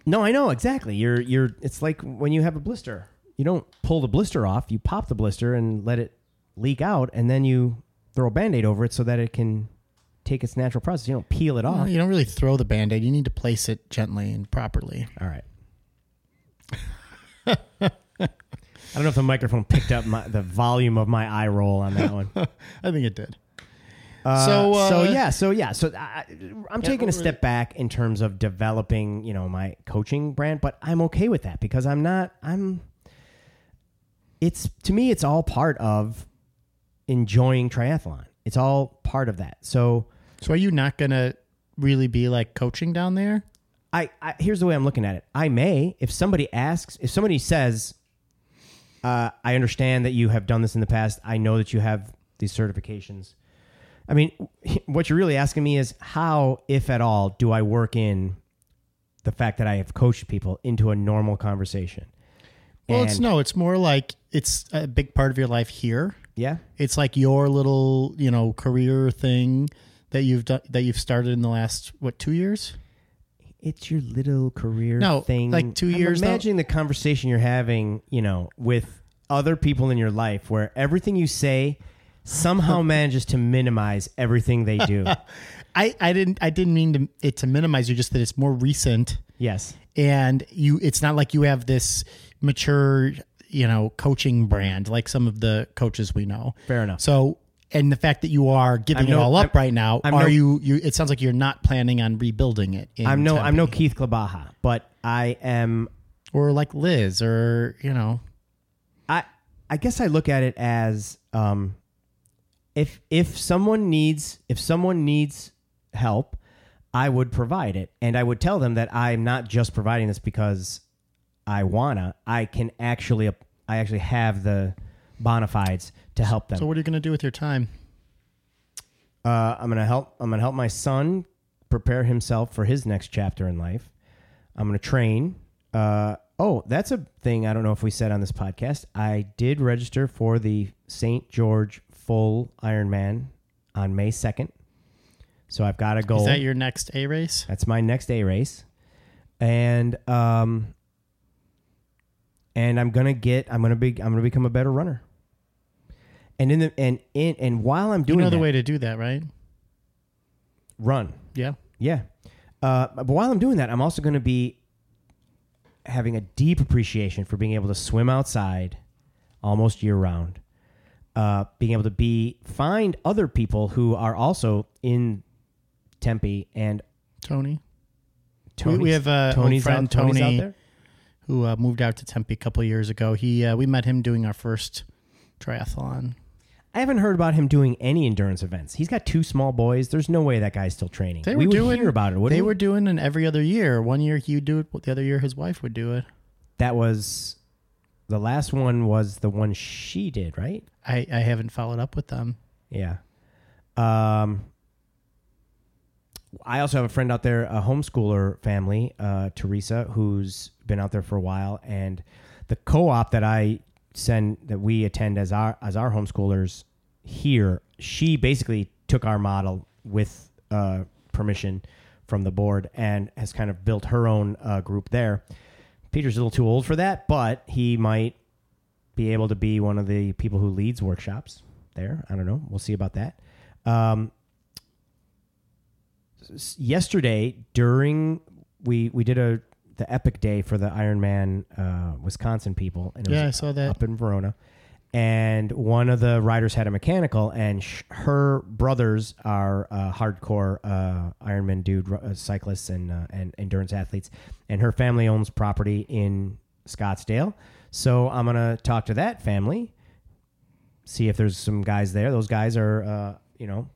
No, I know exactly. You're, you're. It's like when you have a blister, you don't pull the blister off. You pop the blister and let it leak out, and then you throw a Band-Aid over it so that it can take its natural process. You don't peel it off. No, you don't really throw the Band-Aid. You need to place it gently and properly. All right. I don't know if the microphone picked up my, the volume of my eye roll on that one. I think it did. Uh, so, uh, so yeah, so yeah, so I, I'm yeah, taking a step back in terms of developing, you know, my coaching brand, but I'm okay with that because I'm not, I'm, it's, to me, it's all part of enjoying triathlon. It's all part of that. So, so are you not going to really be like coaching down there? I, I, here's the way I'm looking at it. I may, if somebody asks, if somebody says, uh, I understand that you have done this in the past. I know that you have these certifications. I mean, what you're really asking me is how, if at all, do I work in the fact that I have coached people into a normal conversation? Well, and it's no, it's more like it's a big part of your life here. Yeah. It's like your little, you know, career thing that you've done, that you've started in the last, what, two years? It's your little career no, thing. like two I'm years. Imagine though. The conversation you're having, you know, with other people in your life where everything you say somehow manages to minimize everything they do. I, I didn't I didn't mean to, it to minimize you, just that it's more recent. Yes. And you it's not like you have this mature, you know, coaching brand like some of the coaches we know. Fair enough. So, and the fact that you are giving I'm it no, all up I'm, right now, I'm are no, you, you it sounds like you're not planning on rebuilding it. In I'm no Tempe. I'm no Keith Klabaha, but I am, or like Liz, or, you know, I I guess I look at it as um, if if someone needs if someone needs help, I would provide it, and I would tell them that I'm not just providing this because I wanna. I can actually I actually have the bona fides to help them. So what are you going to do with your time? Uh, I'm going to help. I'm going to help my son prepare himself for his next chapter in life. I'm going to train. Uh, oh, that's a thing I don't know if we said on this podcast. I did register for the Saint George full Ironman on May second. So I've got a goal. Is that your next A race? That's my next A race. And um, and I'm going to get I'm going to be I'm going to become a better runner. And in the and in and while I'm doing, you know, the that, way to do that, right? Run. Yeah. Yeah. Uh, but while I'm doing that, I'm also going to be having a deep appreciation for being able to swim outside almost year round, uh, being able to be find other people who are also in Tempe and Tony. Tony, we have a Tony's friend out, Tony Tony's out there, who uh, moved out to Tempe a couple of years ago. He uh, we met him doing our first triathlon. I haven't heard about him doing any endurance events. He's got two small boys. There's no way that guy's still training. They were we would doing, hear about it. They we? were doing an every other year. One year he would do it. The other year his wife would do it. That was... The last one was the one she did, right? I, I haven't followed up with them. Yeah. Um. I also have a friend out there, a homeschooler family, uh, Teresa, who's been out there for a while. And the co-op that I... send that we attend as our as our homeschoolers here, she basically took our model with uh permission from the board and has kind of built her own uh group there. Peter's a little too old for that, but he might be able to be one of the people who leads workshops there. I don't know, we'll see about that. Um yesterday during we we did a the epic day for the Ironman uh, Wisconsin people. And it yeah, was I saw that. Up in Verona. And one of the riders had a mechanical, and sh- her brothers are uh, hardcore uh, Ironman dude uh, cyclists and, uh, and endurance athletes. And her family owns property in Scottsdale. So I'm going to talk to that family, see if there's some guys there. Those guys are, uh, you know,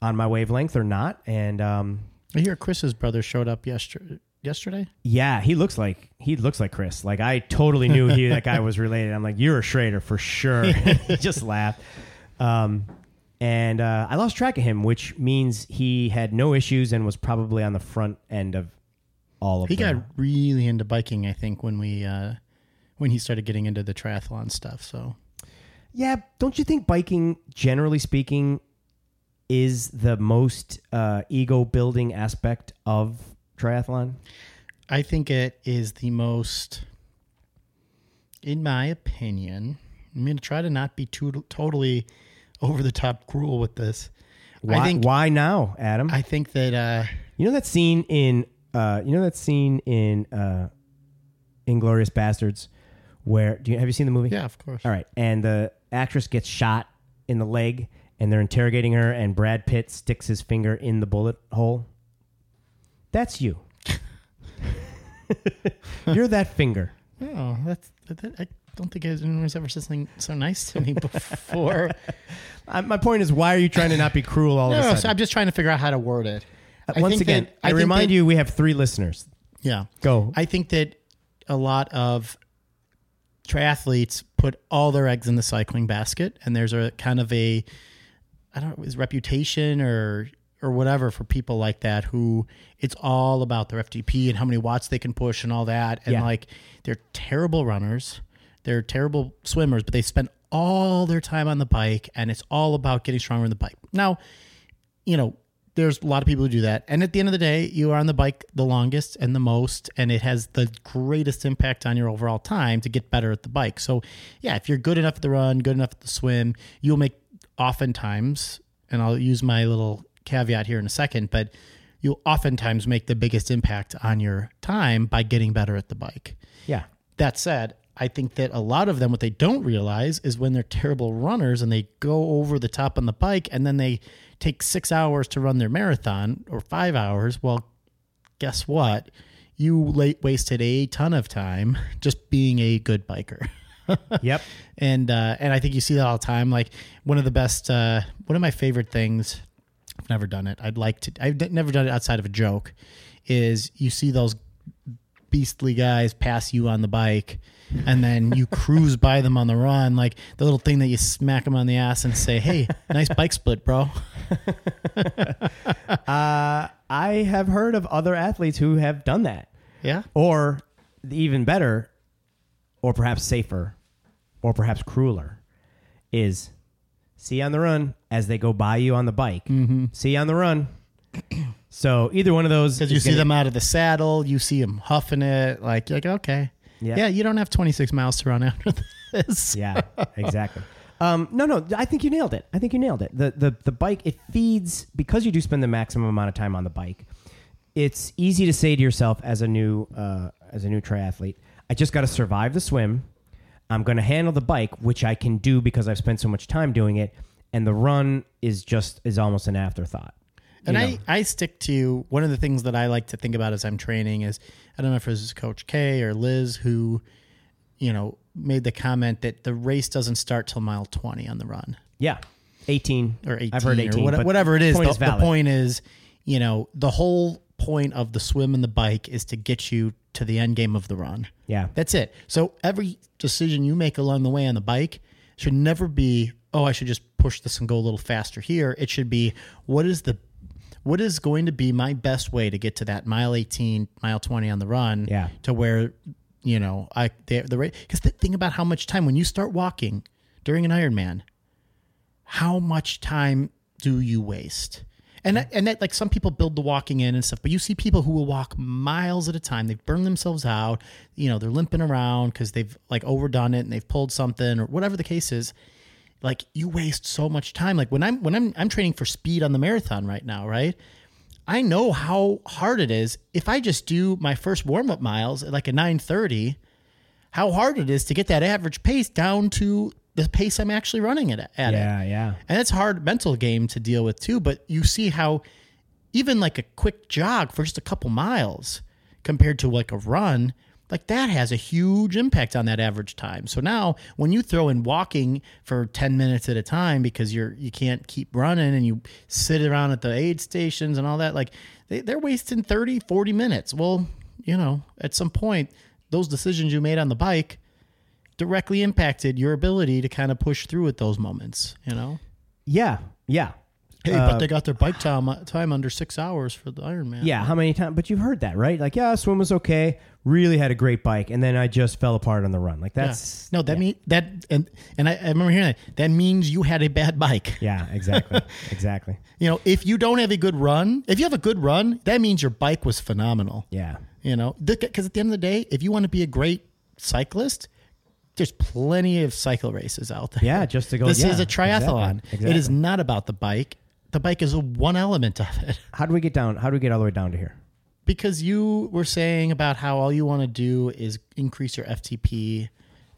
on my wavelength or not. And um, I hear Chris's brother showed up yesterday. Yesterday? Yeah, he looks like he looks like Chris. Like I totally knew he that guy was related. I'm like, you're a Schrader for sure. He just laughed, um, and uh, I lost track of him, which means he had no issues and was probably on the front end of all of. He them. got really into biking, I think, when we uh, when he started getting into the triathlon stuff. So, yeah, don't you think biking, generally speaking, is the most uh, ego building aspect of triathlon? I think it is the most, in my opinion, I'm going to try to not be too totally over the top cruel with this. Why, I think, why now, Adam? I think that... Uh, you know that scene in, uh, you know that scene in uh, Inglourious Basterds where, do you, have you seen the movie? Yeah, of course. All right. And the actress gets shot in the leg and they're interrogating her and Brad Pitt sticks his finger in the bullet hole. That's you. You're that finger. Oh, that's. That, I don't think anyone's ever said something so nice to me before. I, my point is, why are you trying to not be cruel all no, of a sudden? So I'm just trying to figure out how to word it. Uh, once again, that, I, I remind that, you, we have three listeners. Yeah. Go. I think that a lot of triathletes put all their eggs in the cycling basket, and there's a kind of a, I don't know, is reputation or... or whatever for people like that who it's all about their F T P and how many watts they can push and all that. And yeah. like, they're terrible runners. They're terrible swimmers, but they spend all their time on the bike and it's all about getting stronger on the bike. Now, you know, there's a lot of people who do that. And at the end of the day, you are on the bike the longest and the most, and it has the greatest impact on your overall time to get better at the bike. So yeah, if you're good enough at the run, good enough at the swim, you'll make oftentimes, and I'll use my little caveat here in a second, but you'll oftentimes make the biggest impact on your time by getting better at the bike. Yeah. That said, I think that a lot of them, what they don't realize is when they're terrible runners and they go over the top on the bike and then they take six hours to run their marathon or five hours. Well, guess what? You late wasted a ton of time just being a good biker. Yep. And, uh, and I think you see that all the time. Like one of the best, uh, one of my favorite things, I've never done it. I'd like to, I've never done it outside of a joke, is you see those beastly guys pass you on the bike and then you cruise by them on the run. Like the little thing that you smack them on the ass and say, "Hey, nice bike split, bro." uh, I have heard of other athletes who have done that. Yeah. Or even better, or perhaps safer, or perhaps crueler, is see on the run as they go by you on the bike. Mm-hmm. See on the run. So either one of those. Because you see them out of the saddle. You see them huffing it. Like, you're like, okay. Yeah. Yeah, you don't have twenty-six miles to run after this. Yeah, exactly. Um, no, no, I think you nailed it. I think you nailed it. The, the, the bike, it feeds, because you do spend the maximum amount of time on the bike, it's easy to say to yourself as a new uh, as a new triathlete, I just got to survive the swim. I'm going to handle the bike, which I can do because I've spent so much time doing it. And the run is just is almost an afterthought. And I, I stick to one of the things that I like to think about as I'm training is, I don't know if it was Coach K or Liz who, you know, made the comment that the race doesn't start till mile twenty on the run. Yeah. eighteen. Or eighteen. I've heard eighteen. Or what, whatever it is. The, is the point is, you know, the whole point of the swim and the bike is to get you to the end game of the run. Yeah. That's it. So every decision you make along the way on the bike should never be, oh, I should just push this and go a little faster here. It should be, what is the what is going to be my best way to get to that mile eighteen, mile twenty on the run? Yeah. To where, you know, I the, the race. Because the thing about how much time, when you start walking during an Ironman, how much time do you waste? And that, and that, like, some people build the walking in and stuff, but you see people who will walk miles at a time. They've burned themselves out. You know, they're limping around because they've, like, overdone it and they've pulled something or whatever the case is. Like, you waste so much time. Like when I'm when I'm I'm training for speed on the marathon right now, right? I know how hard it is. If I just do my first warm up miles at like a nine thirty, how hard it is to get that average pace down to the pace I'm actually running it at. Yeah, it. yeah. And it's a hard mental game to deal with too, but you see how even like a quick jog for just a couple miles compared to like a run, like that has a huge impact on that average time. So now when you throw in walking for ten minutes at a time because you're, you can't keep running and you sit around at the aid stations and all that, like they, they're wasting thirty, forty minutes. Well, you know, at some point those decisions you made on the bike directly impacted your ability to kind of push through at those moments, you know? Yeah. Yeah. Hey, uh, but they got their bike time, time under six hours for the Ironman. Yeah. Right? How many times? But you've heard that, right? Like, yeah, swim was okay. Really had a great bike. And then I just fell apart on the run. Like that's yeah. no, that yeah. mean that. And, and I, I remember hearing that. That means you had a bad bike. Yeah, exactly. exactly. You know, if you don't have a good run, if you have a good run, that means your bike was phenomenal. Yeah. You know, because at the end of the day, if you want to be a great cyclist, there's plenty of cycle races out there. Yeah, just to go. This yeah, is a triathlon. Exactly, exactly. It is not about the bike. The bike is one element of it. How do we get down? How do we get all the way down to here? Because you were saying about how all you want to do is increase your F T P,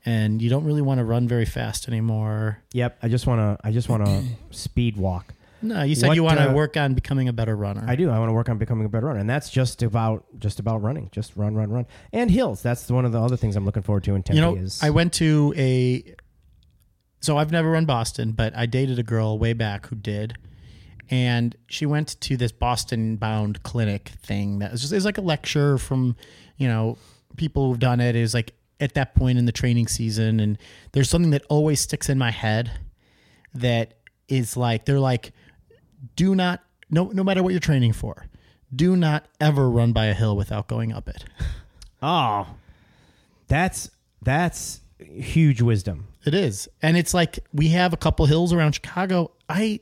and you don't really want to run very fast anymore. Yep, I just want to. I just want to speed walk. No, you said what, you want to uh, work on becoming a better runner. I do. I want to work on becoming a better runner. And that's just about just about running. Just run, run, run. And hills. That's one of the other things I'm looking forward to in Tempe. You know, is... I went to a... So I've never run Boston, but I dated a girl way back who did. And she went to this Boston-bound clinic thing. That was just, it was like a lecture from, you know, people who've done it. It was like at that point in the training season. And there's something that always sticks in my head that is like, they're like... Do not, no no matter what you're training for, do not ever run by a hill without going up it. Oh, that's that's huge wisdom. It is. And it's like we have a couple hills around Chicago. I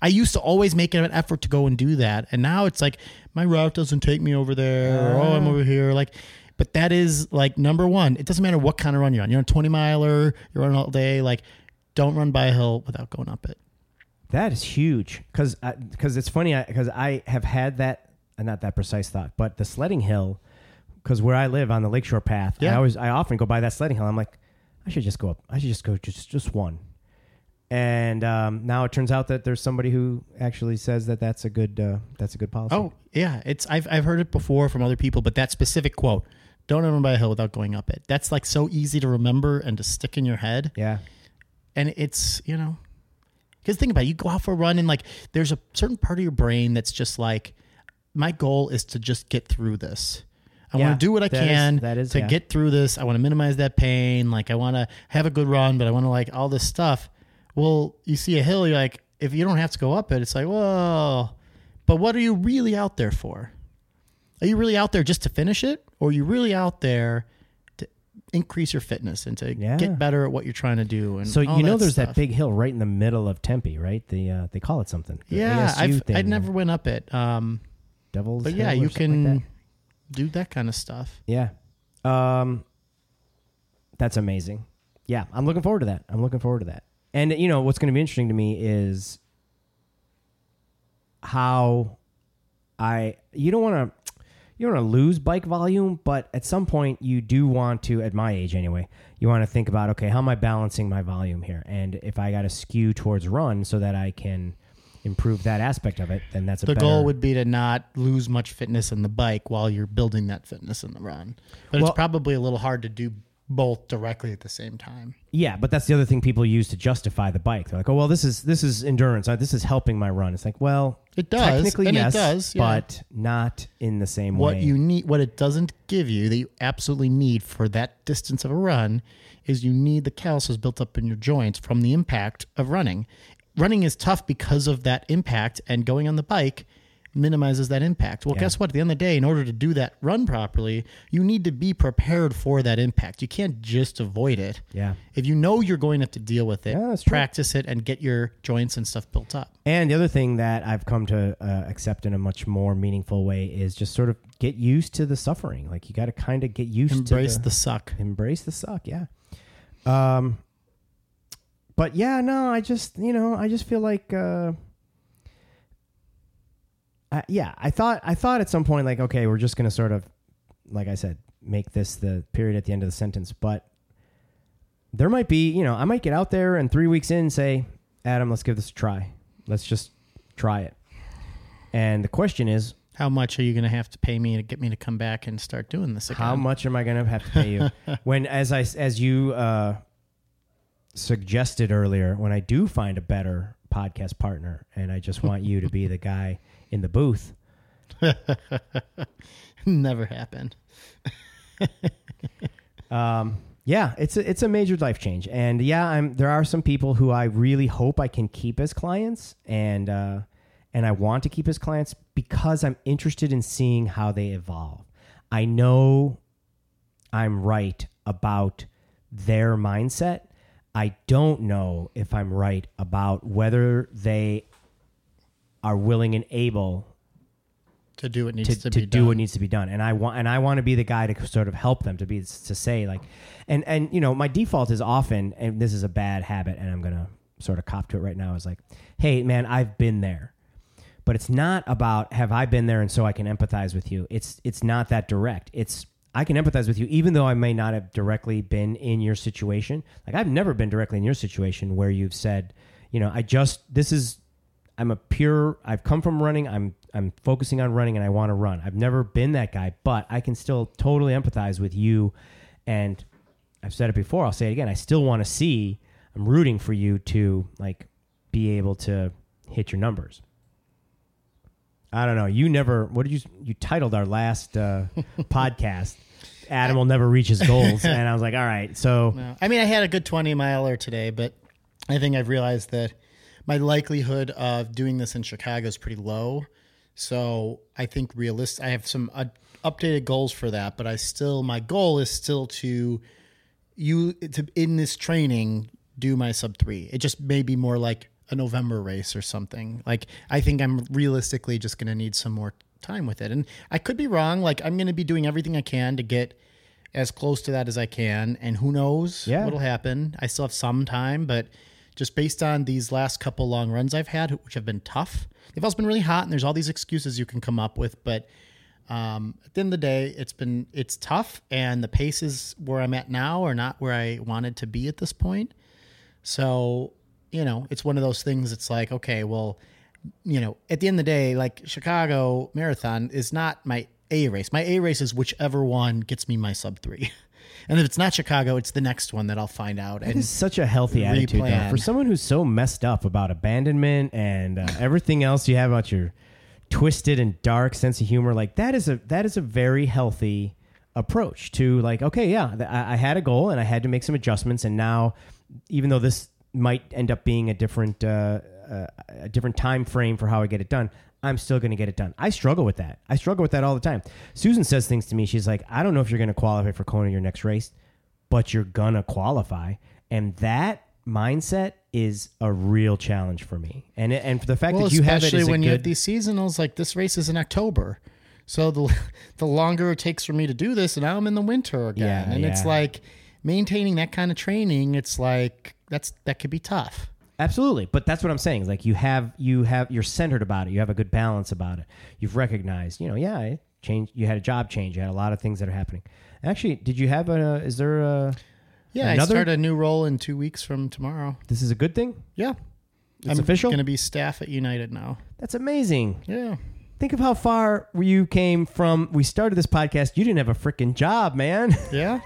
I used to always make an effort to go and do that. And now it's like my route doesn't take me over there. Or, oh, I'm over here. Like, but that is like number one. It doesn't matter what kind of run you're on. You're on a twenty miler. You're running all day. Like, don't run by a hill without going up it. That is huge, because uh, it's funny, because I, I have had that, uh, not that precise thought, but the sledding hill, because where I live on the lakeshore path, yeah. I always, I often go by that sledding hill. I'm like, I should just go up. I should just go just, just one. And um, now it turns out that there's somebody who actually says that that's a good, uh, that's a good policy. Oh yeah, it's I've I've heard it before from other people, but that specific quote, Don't ever buy a hill without going up it. That's like so easy to remember and to stick in your head. Yeah. And it's, you know, because think about it, you go out for a run and like there's a certain part of your brain that's just like, my goal is to just get through this. I yeah, want to do what I can is, that is, to yeah. get through this. I want to minimize that pain. Like I want to have a good run, but I want to like all this stuff. Well, you see a hill, you're like, if you don't have to go up it, it's like, whoa, but what are you really out there for? Are you really out there just to finish it? Or are you really out there to increase your fitness and to yeah. get better at what you're trying to do? And so you know that there's stuff. That big hill right in the middle of Tempe, right? The uh, they call it something. The yeah, I've, I never went up it. Um, Devil's But yeah, hill or you can like that. do that kind of stuff. Yeah. Um, that's amazing. Yeah, I'm looking forward to that. I'm looking forward to that. And, you know, what's going to be interesting to me is how I... You don't want to... You don't want to lose bike volume, but at some point you do want to, at my age anyway, you want to think about, okay, how am I balancing my volume here? And if I got to skew towards run so that I can improve that aspect of it, then that's a better... The goal would be to not lose much fitness in the bike while you're building that fitness in the run. But well, it's probably a little hard to do both directly at the same time. Yeah, but that's the other thing people use to justify the bike. They're like, oh, well, this is this is endurance. This is helping my run. It's like, well... It does. Technically, and yes, it does, yeah. But not in the same what way. What you need, what it doesn't give you that you absolutely need for that distance of a run is you need the calluses built up in your joints from the impact of running. Running is tough because of that impact, and going on the bike minimizes that impact. Well, yeah. guess what? At the end of the day, in order to do that run properly, you need to be prepared for that impact. You can't just avoid it. Yeah. If you know you're going to have to deal with it, yeah, practice it and get your joints and stuff built up. And the other thing that I've come to uh, accept in a much more meaningful way is just sort of get used to the suffering. Like you got to kind of get used embrace to embrace the, the suck. Embrace the suck. Yeah. Um, but yeah, no, I just, you know, I just feel like, uh, Uh, yeah, I thought I thought at some point, like, okay, we're just going to sort of, like I said, make this the period at the end of the sentence. But there might be, you know, I might get out there and three weeks in say, Adam, let's give this a try. Let's just try it. And the question is, how much are you going to have to pay me to get me to come back and start doing this again? How much am I going to have to pay you? When, as I, as you uh, suggested earlier, when I do find a better podcast partner, and I just want you to be the guy in the booth. Never happened. um, yeah, it's a, it's a major life change. And yeah, I'm, there are some people who I really hope I can keep as clients, and, uh, and I want to keep as clients because I'm interested in seeing how they evolve. I know I'm right about their mindset. I don't know if I'm right about whether they are willing and able to do what needs to, to be to done. do what needs to be done. And I want, and I want to be the guy to sort of help them to be, to say like, and, and, you know, my default is often, and this is a bad habit and I'm going to sort of cop to it right now, is like, hey man, I've been there, but it's not about, have I been there? And so I can empathize with you. It's, it's not that direct. It's, I can empathize with you, even though I may not have directly been in your situation. Like I've never been directly in your situation where you've said, you know, I just, this is, I'm a pure, I've come from running. I'm I'm focusing on running and I want to run. I've never been that guy, but I can still totally empathize with you. And I've said it before, I'll say it again. I still want to see, I'm rooting for you to like be able to hit your numbers. I don't know. You never, what did you, you titled our last uh, podcast, Adam will never reach his goals. And I was like, all right. So, no. I mean, I had a good twenty miler today, but I think I've realized that my likelihood of doing this in Chicago is pretty low. So I think realist, I have some uh, updated goals for that, but I still, my goal is still to you to in this training, do my sub three. It just may be more like a November race or something. Like, I think I'm realistically just going to need some more time with it. And I could be wrong. Like I'm going to be doing everything I can to get as close to that as I can. And who knows yeah. what'll happen. I still have some time, but just based on these last couple long runs I've had, which have been tough. They've also been really hot, and there's all these excuses you can come up with. But um, at the end of the day, it's been it's tough, and the paces where I'm at now are not where I wanted to be at this point. So, you know, it's one of those things. It's like, okay, well, you know, at the end of the day, like Chicago Marathon is not my A race. My A race is whichever one gets me my sub three. And if it's not Chicago, it's the next one that I'll find out. That and is such a healthy replan. Attitude, though. For someone who's so messed up about abandonment and uh, everything else you have about your twisted and dark sense of humor, like that is a that is a very healthy approach to like, okay, yeah, I, I had a goal and I had to make some adjustments, and now, even though this might end up being a different uh, uh, a different time frame for how I get it done, I'm still going to get it done. I struggle with that. I struggle with that all the time. Susan says things to me. She's like, I don't know if you're going to qualify for Kona your next race, but you're going to qualify. And that mindset is a real challenge for me. And it, and the fact well, that you have it is a good... especially when you have these seasonals, like this race is in October. So the the longer it takes for me to do this, and now I'm in the winter again. Yeah, and yeah. It's like maintaining that kind of training. It's like, that's that could be tough. Absolutely. But that's what I'm saying. Like you have, you have, you're centered about it. You have a good balance about it. You've recognized, you know, yeah, I changed, you had a job change. You had a lot of things that are happening. Actually, did you have a, is there a, yeah, another? I start a new role in two weeks from tomorrow. This is a good thing. Yeah. It's I'm official. I'm going to be staff at United now. That's amazing. Yeah. Think of how far you came from. We started this podcast. You didn't have a freaking job, man. Yeah.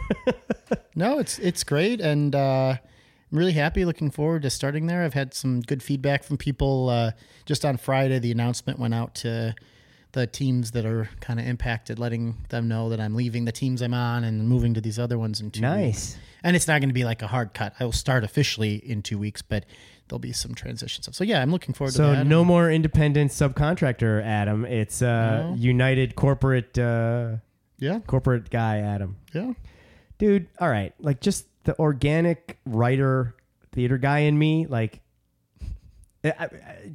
No, it's, it's great. And, uh, I'm really happy, looking forward to starting there. I've had some good feedback from people. Uh, just on Friday, the announcement went out to the teams that are kind of impacted, letting them know that I'm leaving the teams I'm on and moving to these other ones in two nice. weeks. And it's not going to be like a hard cut. I will start officially in two weeks, but there'll be some transition stuff. So, yeah, I'm looking forward so to that. So, no more independent subcontractor, Adam. It's uh, no. United corporate, uh, yeah, corporate guy, Adam. Yeah. Dude, all right. Like, just... the organic writer theater guy in me, like I, I,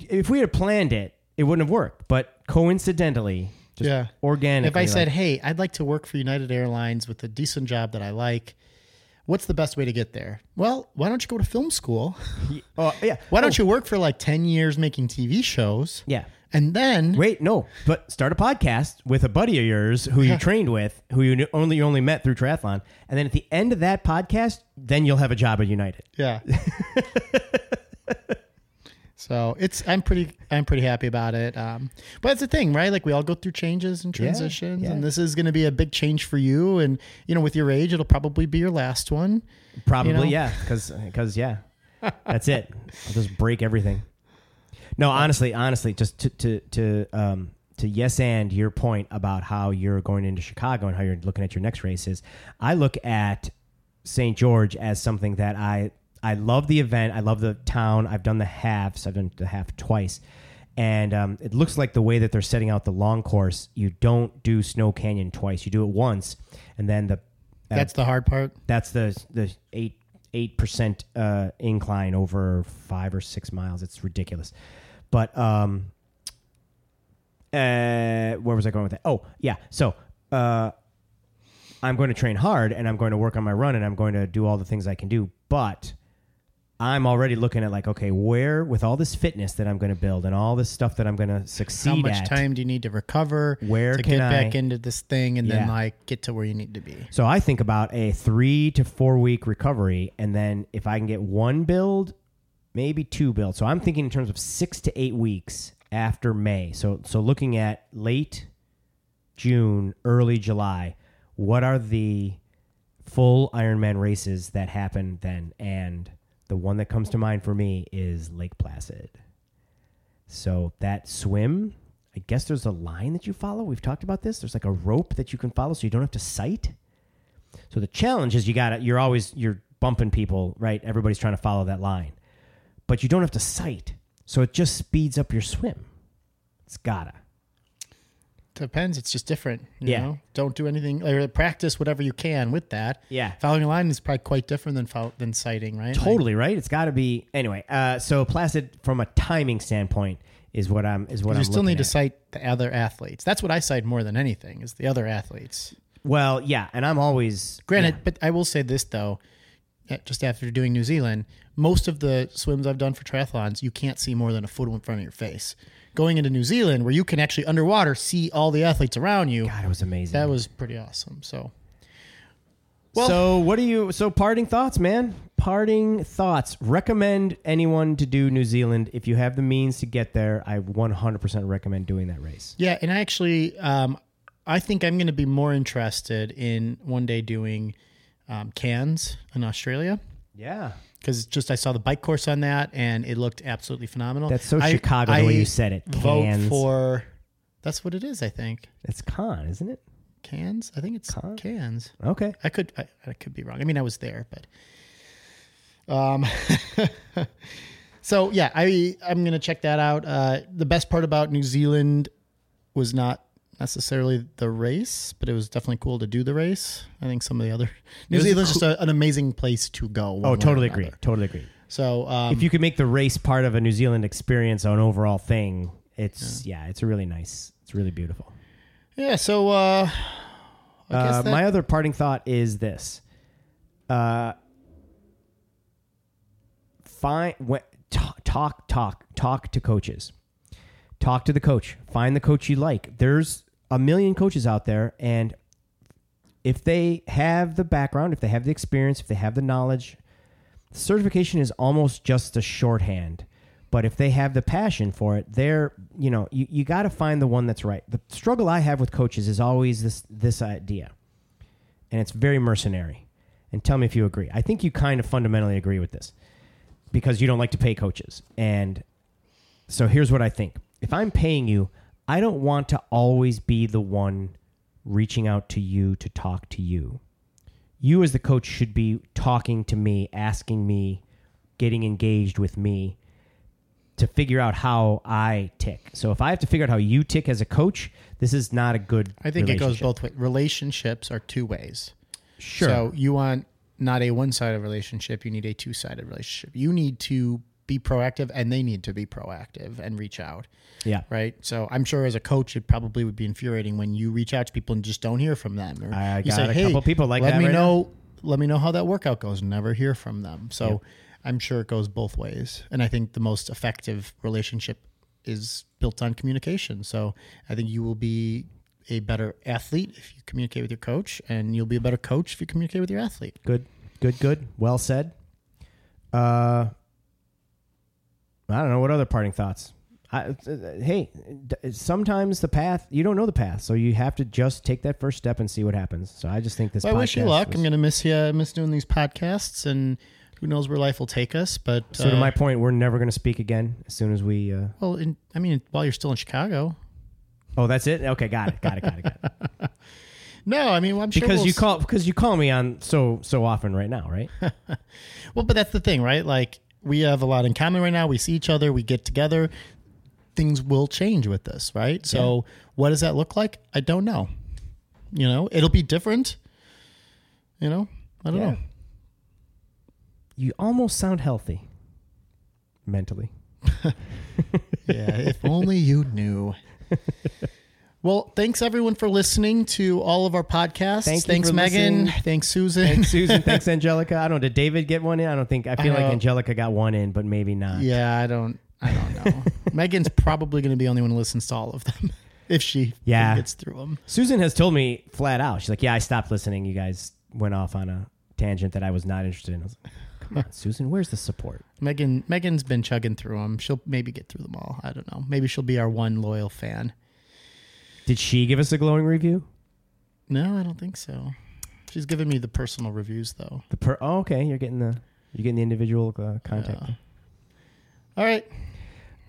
if we had planned it, it wouldn't have worked, but coincidentally, just yeah. organically. If I like, said, hey, I'd like to work for United Airlines with a decent job that I like, what's the best way to get there? Well, why don't you go to film school? Oh, yeah. Why don't oh. you work for like ten years making T V shows? Yeah. And then wait, no, but start a podcast with a buddy of yours who you trained with, who you only you only met through triathlon. And then at the end of that podcast, then you'll have a job at United. Yeah. So it's I'm pretty I'm pretty happy about it. Um, but it's the thing, right? Like we all go through changes and transitions, yeah, yeah. and this is going to be a big change for you. And, you know, with your age, it'll probably be your last one. Probably. You know? Yeah. Because because, yeah, that's it. I'll just break everything. No, honestly, honestly, just to to to um to yes and your point about how you're going into Chicago and how you're looking at your next race is, I look at Saint George as something that I I love the event, I love the town. I've done the halves, I've done the half twice, and um, it looks like the way that they're setting out the long course, you don't do Snow Canyon twice. You do it once, and then the uh, that's the hard part. That's the the eight eight percent uh, incline over five or six miles. It's ridiculous. But um, uh, where was I going with that? Oh, yeah. So uh, I'm going to train hard, and I'm going to work on my run, and I'm going to do all the things I can do. But I'm already looking at like, okay, where with all this fitness that I'm going to build and all this stuff that I'm going to succeed at, how much at, time do you need to recover? Where to can get I, back into this thing and yeah. then like get to where you need to be? So I think about a three to four week recovery, and then if I can get one build. Maybe two builds. So I'm thinking in terms of six to eight weeks after May. So so looking at late June, early July, what are the full Ironman races that happen then? And the one that comes to mind for me is Lake Placid. So that swim, I guess there's a line that you follow. We've talked about this. There's like a rope that you can follow so you don't have to sight. So the challenge is you got to, you're always, you're bumping people, right? Everybody's trying to follow that line. But you don't have to sight, so it just speeds up your swim. It's gotta. Depends. It's just different. You yeah. know? Don't do anything. Or practice whatever you can with that. Yeah. Following a line is probably quite different than fo- than sighting, right? Totally, like, right? It's got to be anyway. Uh, so Placid, from a timing standpoint, is what I'm is what I'm. You still need at. to sight the other athletes. That's what I sight more than anything is the other athletes. Well, yeah, and I'm always granted, yeah. but I will say this though. Just after doing New Zealand, most of the swims I've done for triathlons, you can't see more than a foot in front of your face. Going into New Zealand, where you can actually underwater see all the athletes around you. God, it was amazing. That was pretty awesome. So, well, so what do you? So, parting thoughts, man. Parting thoughts. Recommend anyone to do New Zealand if you have the means to get there. I one hundred percent recommend doing that race. Yeah, and I actually, um, I think I'm going to be more interested in one day doing um, Cans in Australia. Yeah. Because just I saw the bike course on that, and it looked absolutely phenomenal. That's so I, Chicago I the way you said it. Cans. Vote for, that's what it is, I think. It's Con, isn't it? Cans? I think it's Con? Cans. Okay. I could I, I could be wrong. I mean, I was there, but... Um, so yeah, I, I'm going to check that out. Uh, the best part about New Zealand was not necessarily the race, but it was definitely cool to do the race. I think some of the other New Zealand's cool. just a, an amazing place to go. Oh, totally agree. Totally agree. So, um, if you could make the race part of a New Zealand experience or an overall thing, it's, yeah, yeah it's really nice. It's really beautiful. Yeah. So, uh, I guess uh that- my other parting thought is this, uh, Find talk, talk, talk, talk to coaches. Talk to the coach. Find the coach you like. There's a million coaches out there, and if they have the background, if they have the experience, if they have the knowledge, certification is almost just a shorthand. But if they have the passion for it, they're you know you, you got to find the one that's right. The struggle I have with coaches is always this this idea, and it's very mercenary. And tell me if you agree. I think you kind of fundamentally agree with this, because you don't like to pay coaches. And so here's what I think. If I'm paying you, I don't want to always be the one reaching out to you to talk to you. You as the coach should be talking to me, asking me, getting engaged with me to figure out how I tick. So if I have to figure out how you tick as a coach, this is not a good I think it goes both ways. Relationships are two ways. Sure. So you want... not a one-sided relationship. You need a two-sided relationship. You need to be proactive, and they need to be proactive and reach out. Yeah. Right? So I'm sure as a coach, it probably would be infuriating when you reach out to people and just don't hear from them. Or I you got say, a hey, couple people like let that me right know, now. Let me know how that workout goes. Never hear from them. So yeah. I'm sure it goes both ways. And I think the most effective relationship is built on communication. So I think you will be a better athlete if you communicate with your coach, and you'll be a better coach if you communicate with your athlete. Good, good, good. Well said. Uh, I don't know. What other parting thoughts? I, uh, hey, d- sometimes the path, you don't know the path, so you have to just take that first step and see what happens. So I just think this well, I wish you luck. Was... I'm going to miss you. I miss doing these podcasts, and who knows where life will take us. But So uh, to my point, we're never going to speak again as soon as we... Uh, well, in, I mean, while you're still in Chicago... Oh, that's it? Okay, got it, got it, got it, got it. No, I mean, well, I'm sure because we'll you call because you call me on so so often right now, right? Well, but that's the thing, right? Like we have a lot in common right now. We see each other, we get together. Things will change with this, right? So, yeah. What does that look like? I don't know. You know, it'll be different. You know, I don't yeah. know. You almost sound healthy mentally. Yeah, if only you knew. Well, thanks everyone for listening to all of our podcasts. Thank thanks, Megan. Listening. Thanks, Susan. Thanks, Susan. Thanks, Angelica. I don't know. Did David get one in? I don't think. I feel I like Angelica got one in, but maybe not. Yeah, I don't. I don't know. Megan's probably going to be the only one who listens to all of them if she yeah. gets through them. Susan has told me flat out. She's like, "Yeah, I stopped listening. You guys went off on a tangent that I was not interested in." I was like, come on, Susan, where's the support? Megan, Megan's been chugging through them. She'll maybe get through them all. I don't know. Maybe she'll be our one loyal fan. Did she give us a glowing review? No, I don't think so. She's giving me the personal reviews, though. The per- oh, okay. You're getting the you're getting the individual uh, contact. Yeah. All right.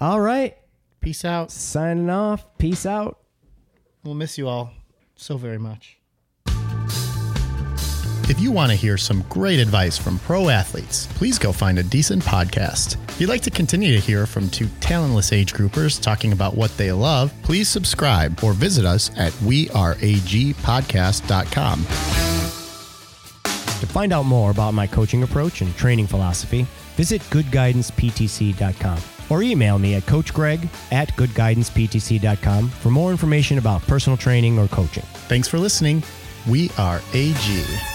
All right. Peace out. Signing off. Peace out. We'll miss you all so very much. If you want to hear some great advice from pro athletes, please go find a decent podcast. If you'd like to continue to hear from two talentless age groupers talking about what they love, please subscribe or visit us at we are a g podcast dot com. To find out more about my coaching approach and training philosophy, visit good guidance p t c dot com or email me at coach greg at good guidance p t c dot com for more information about personal training or coaching. Thanks for listening. We are A G.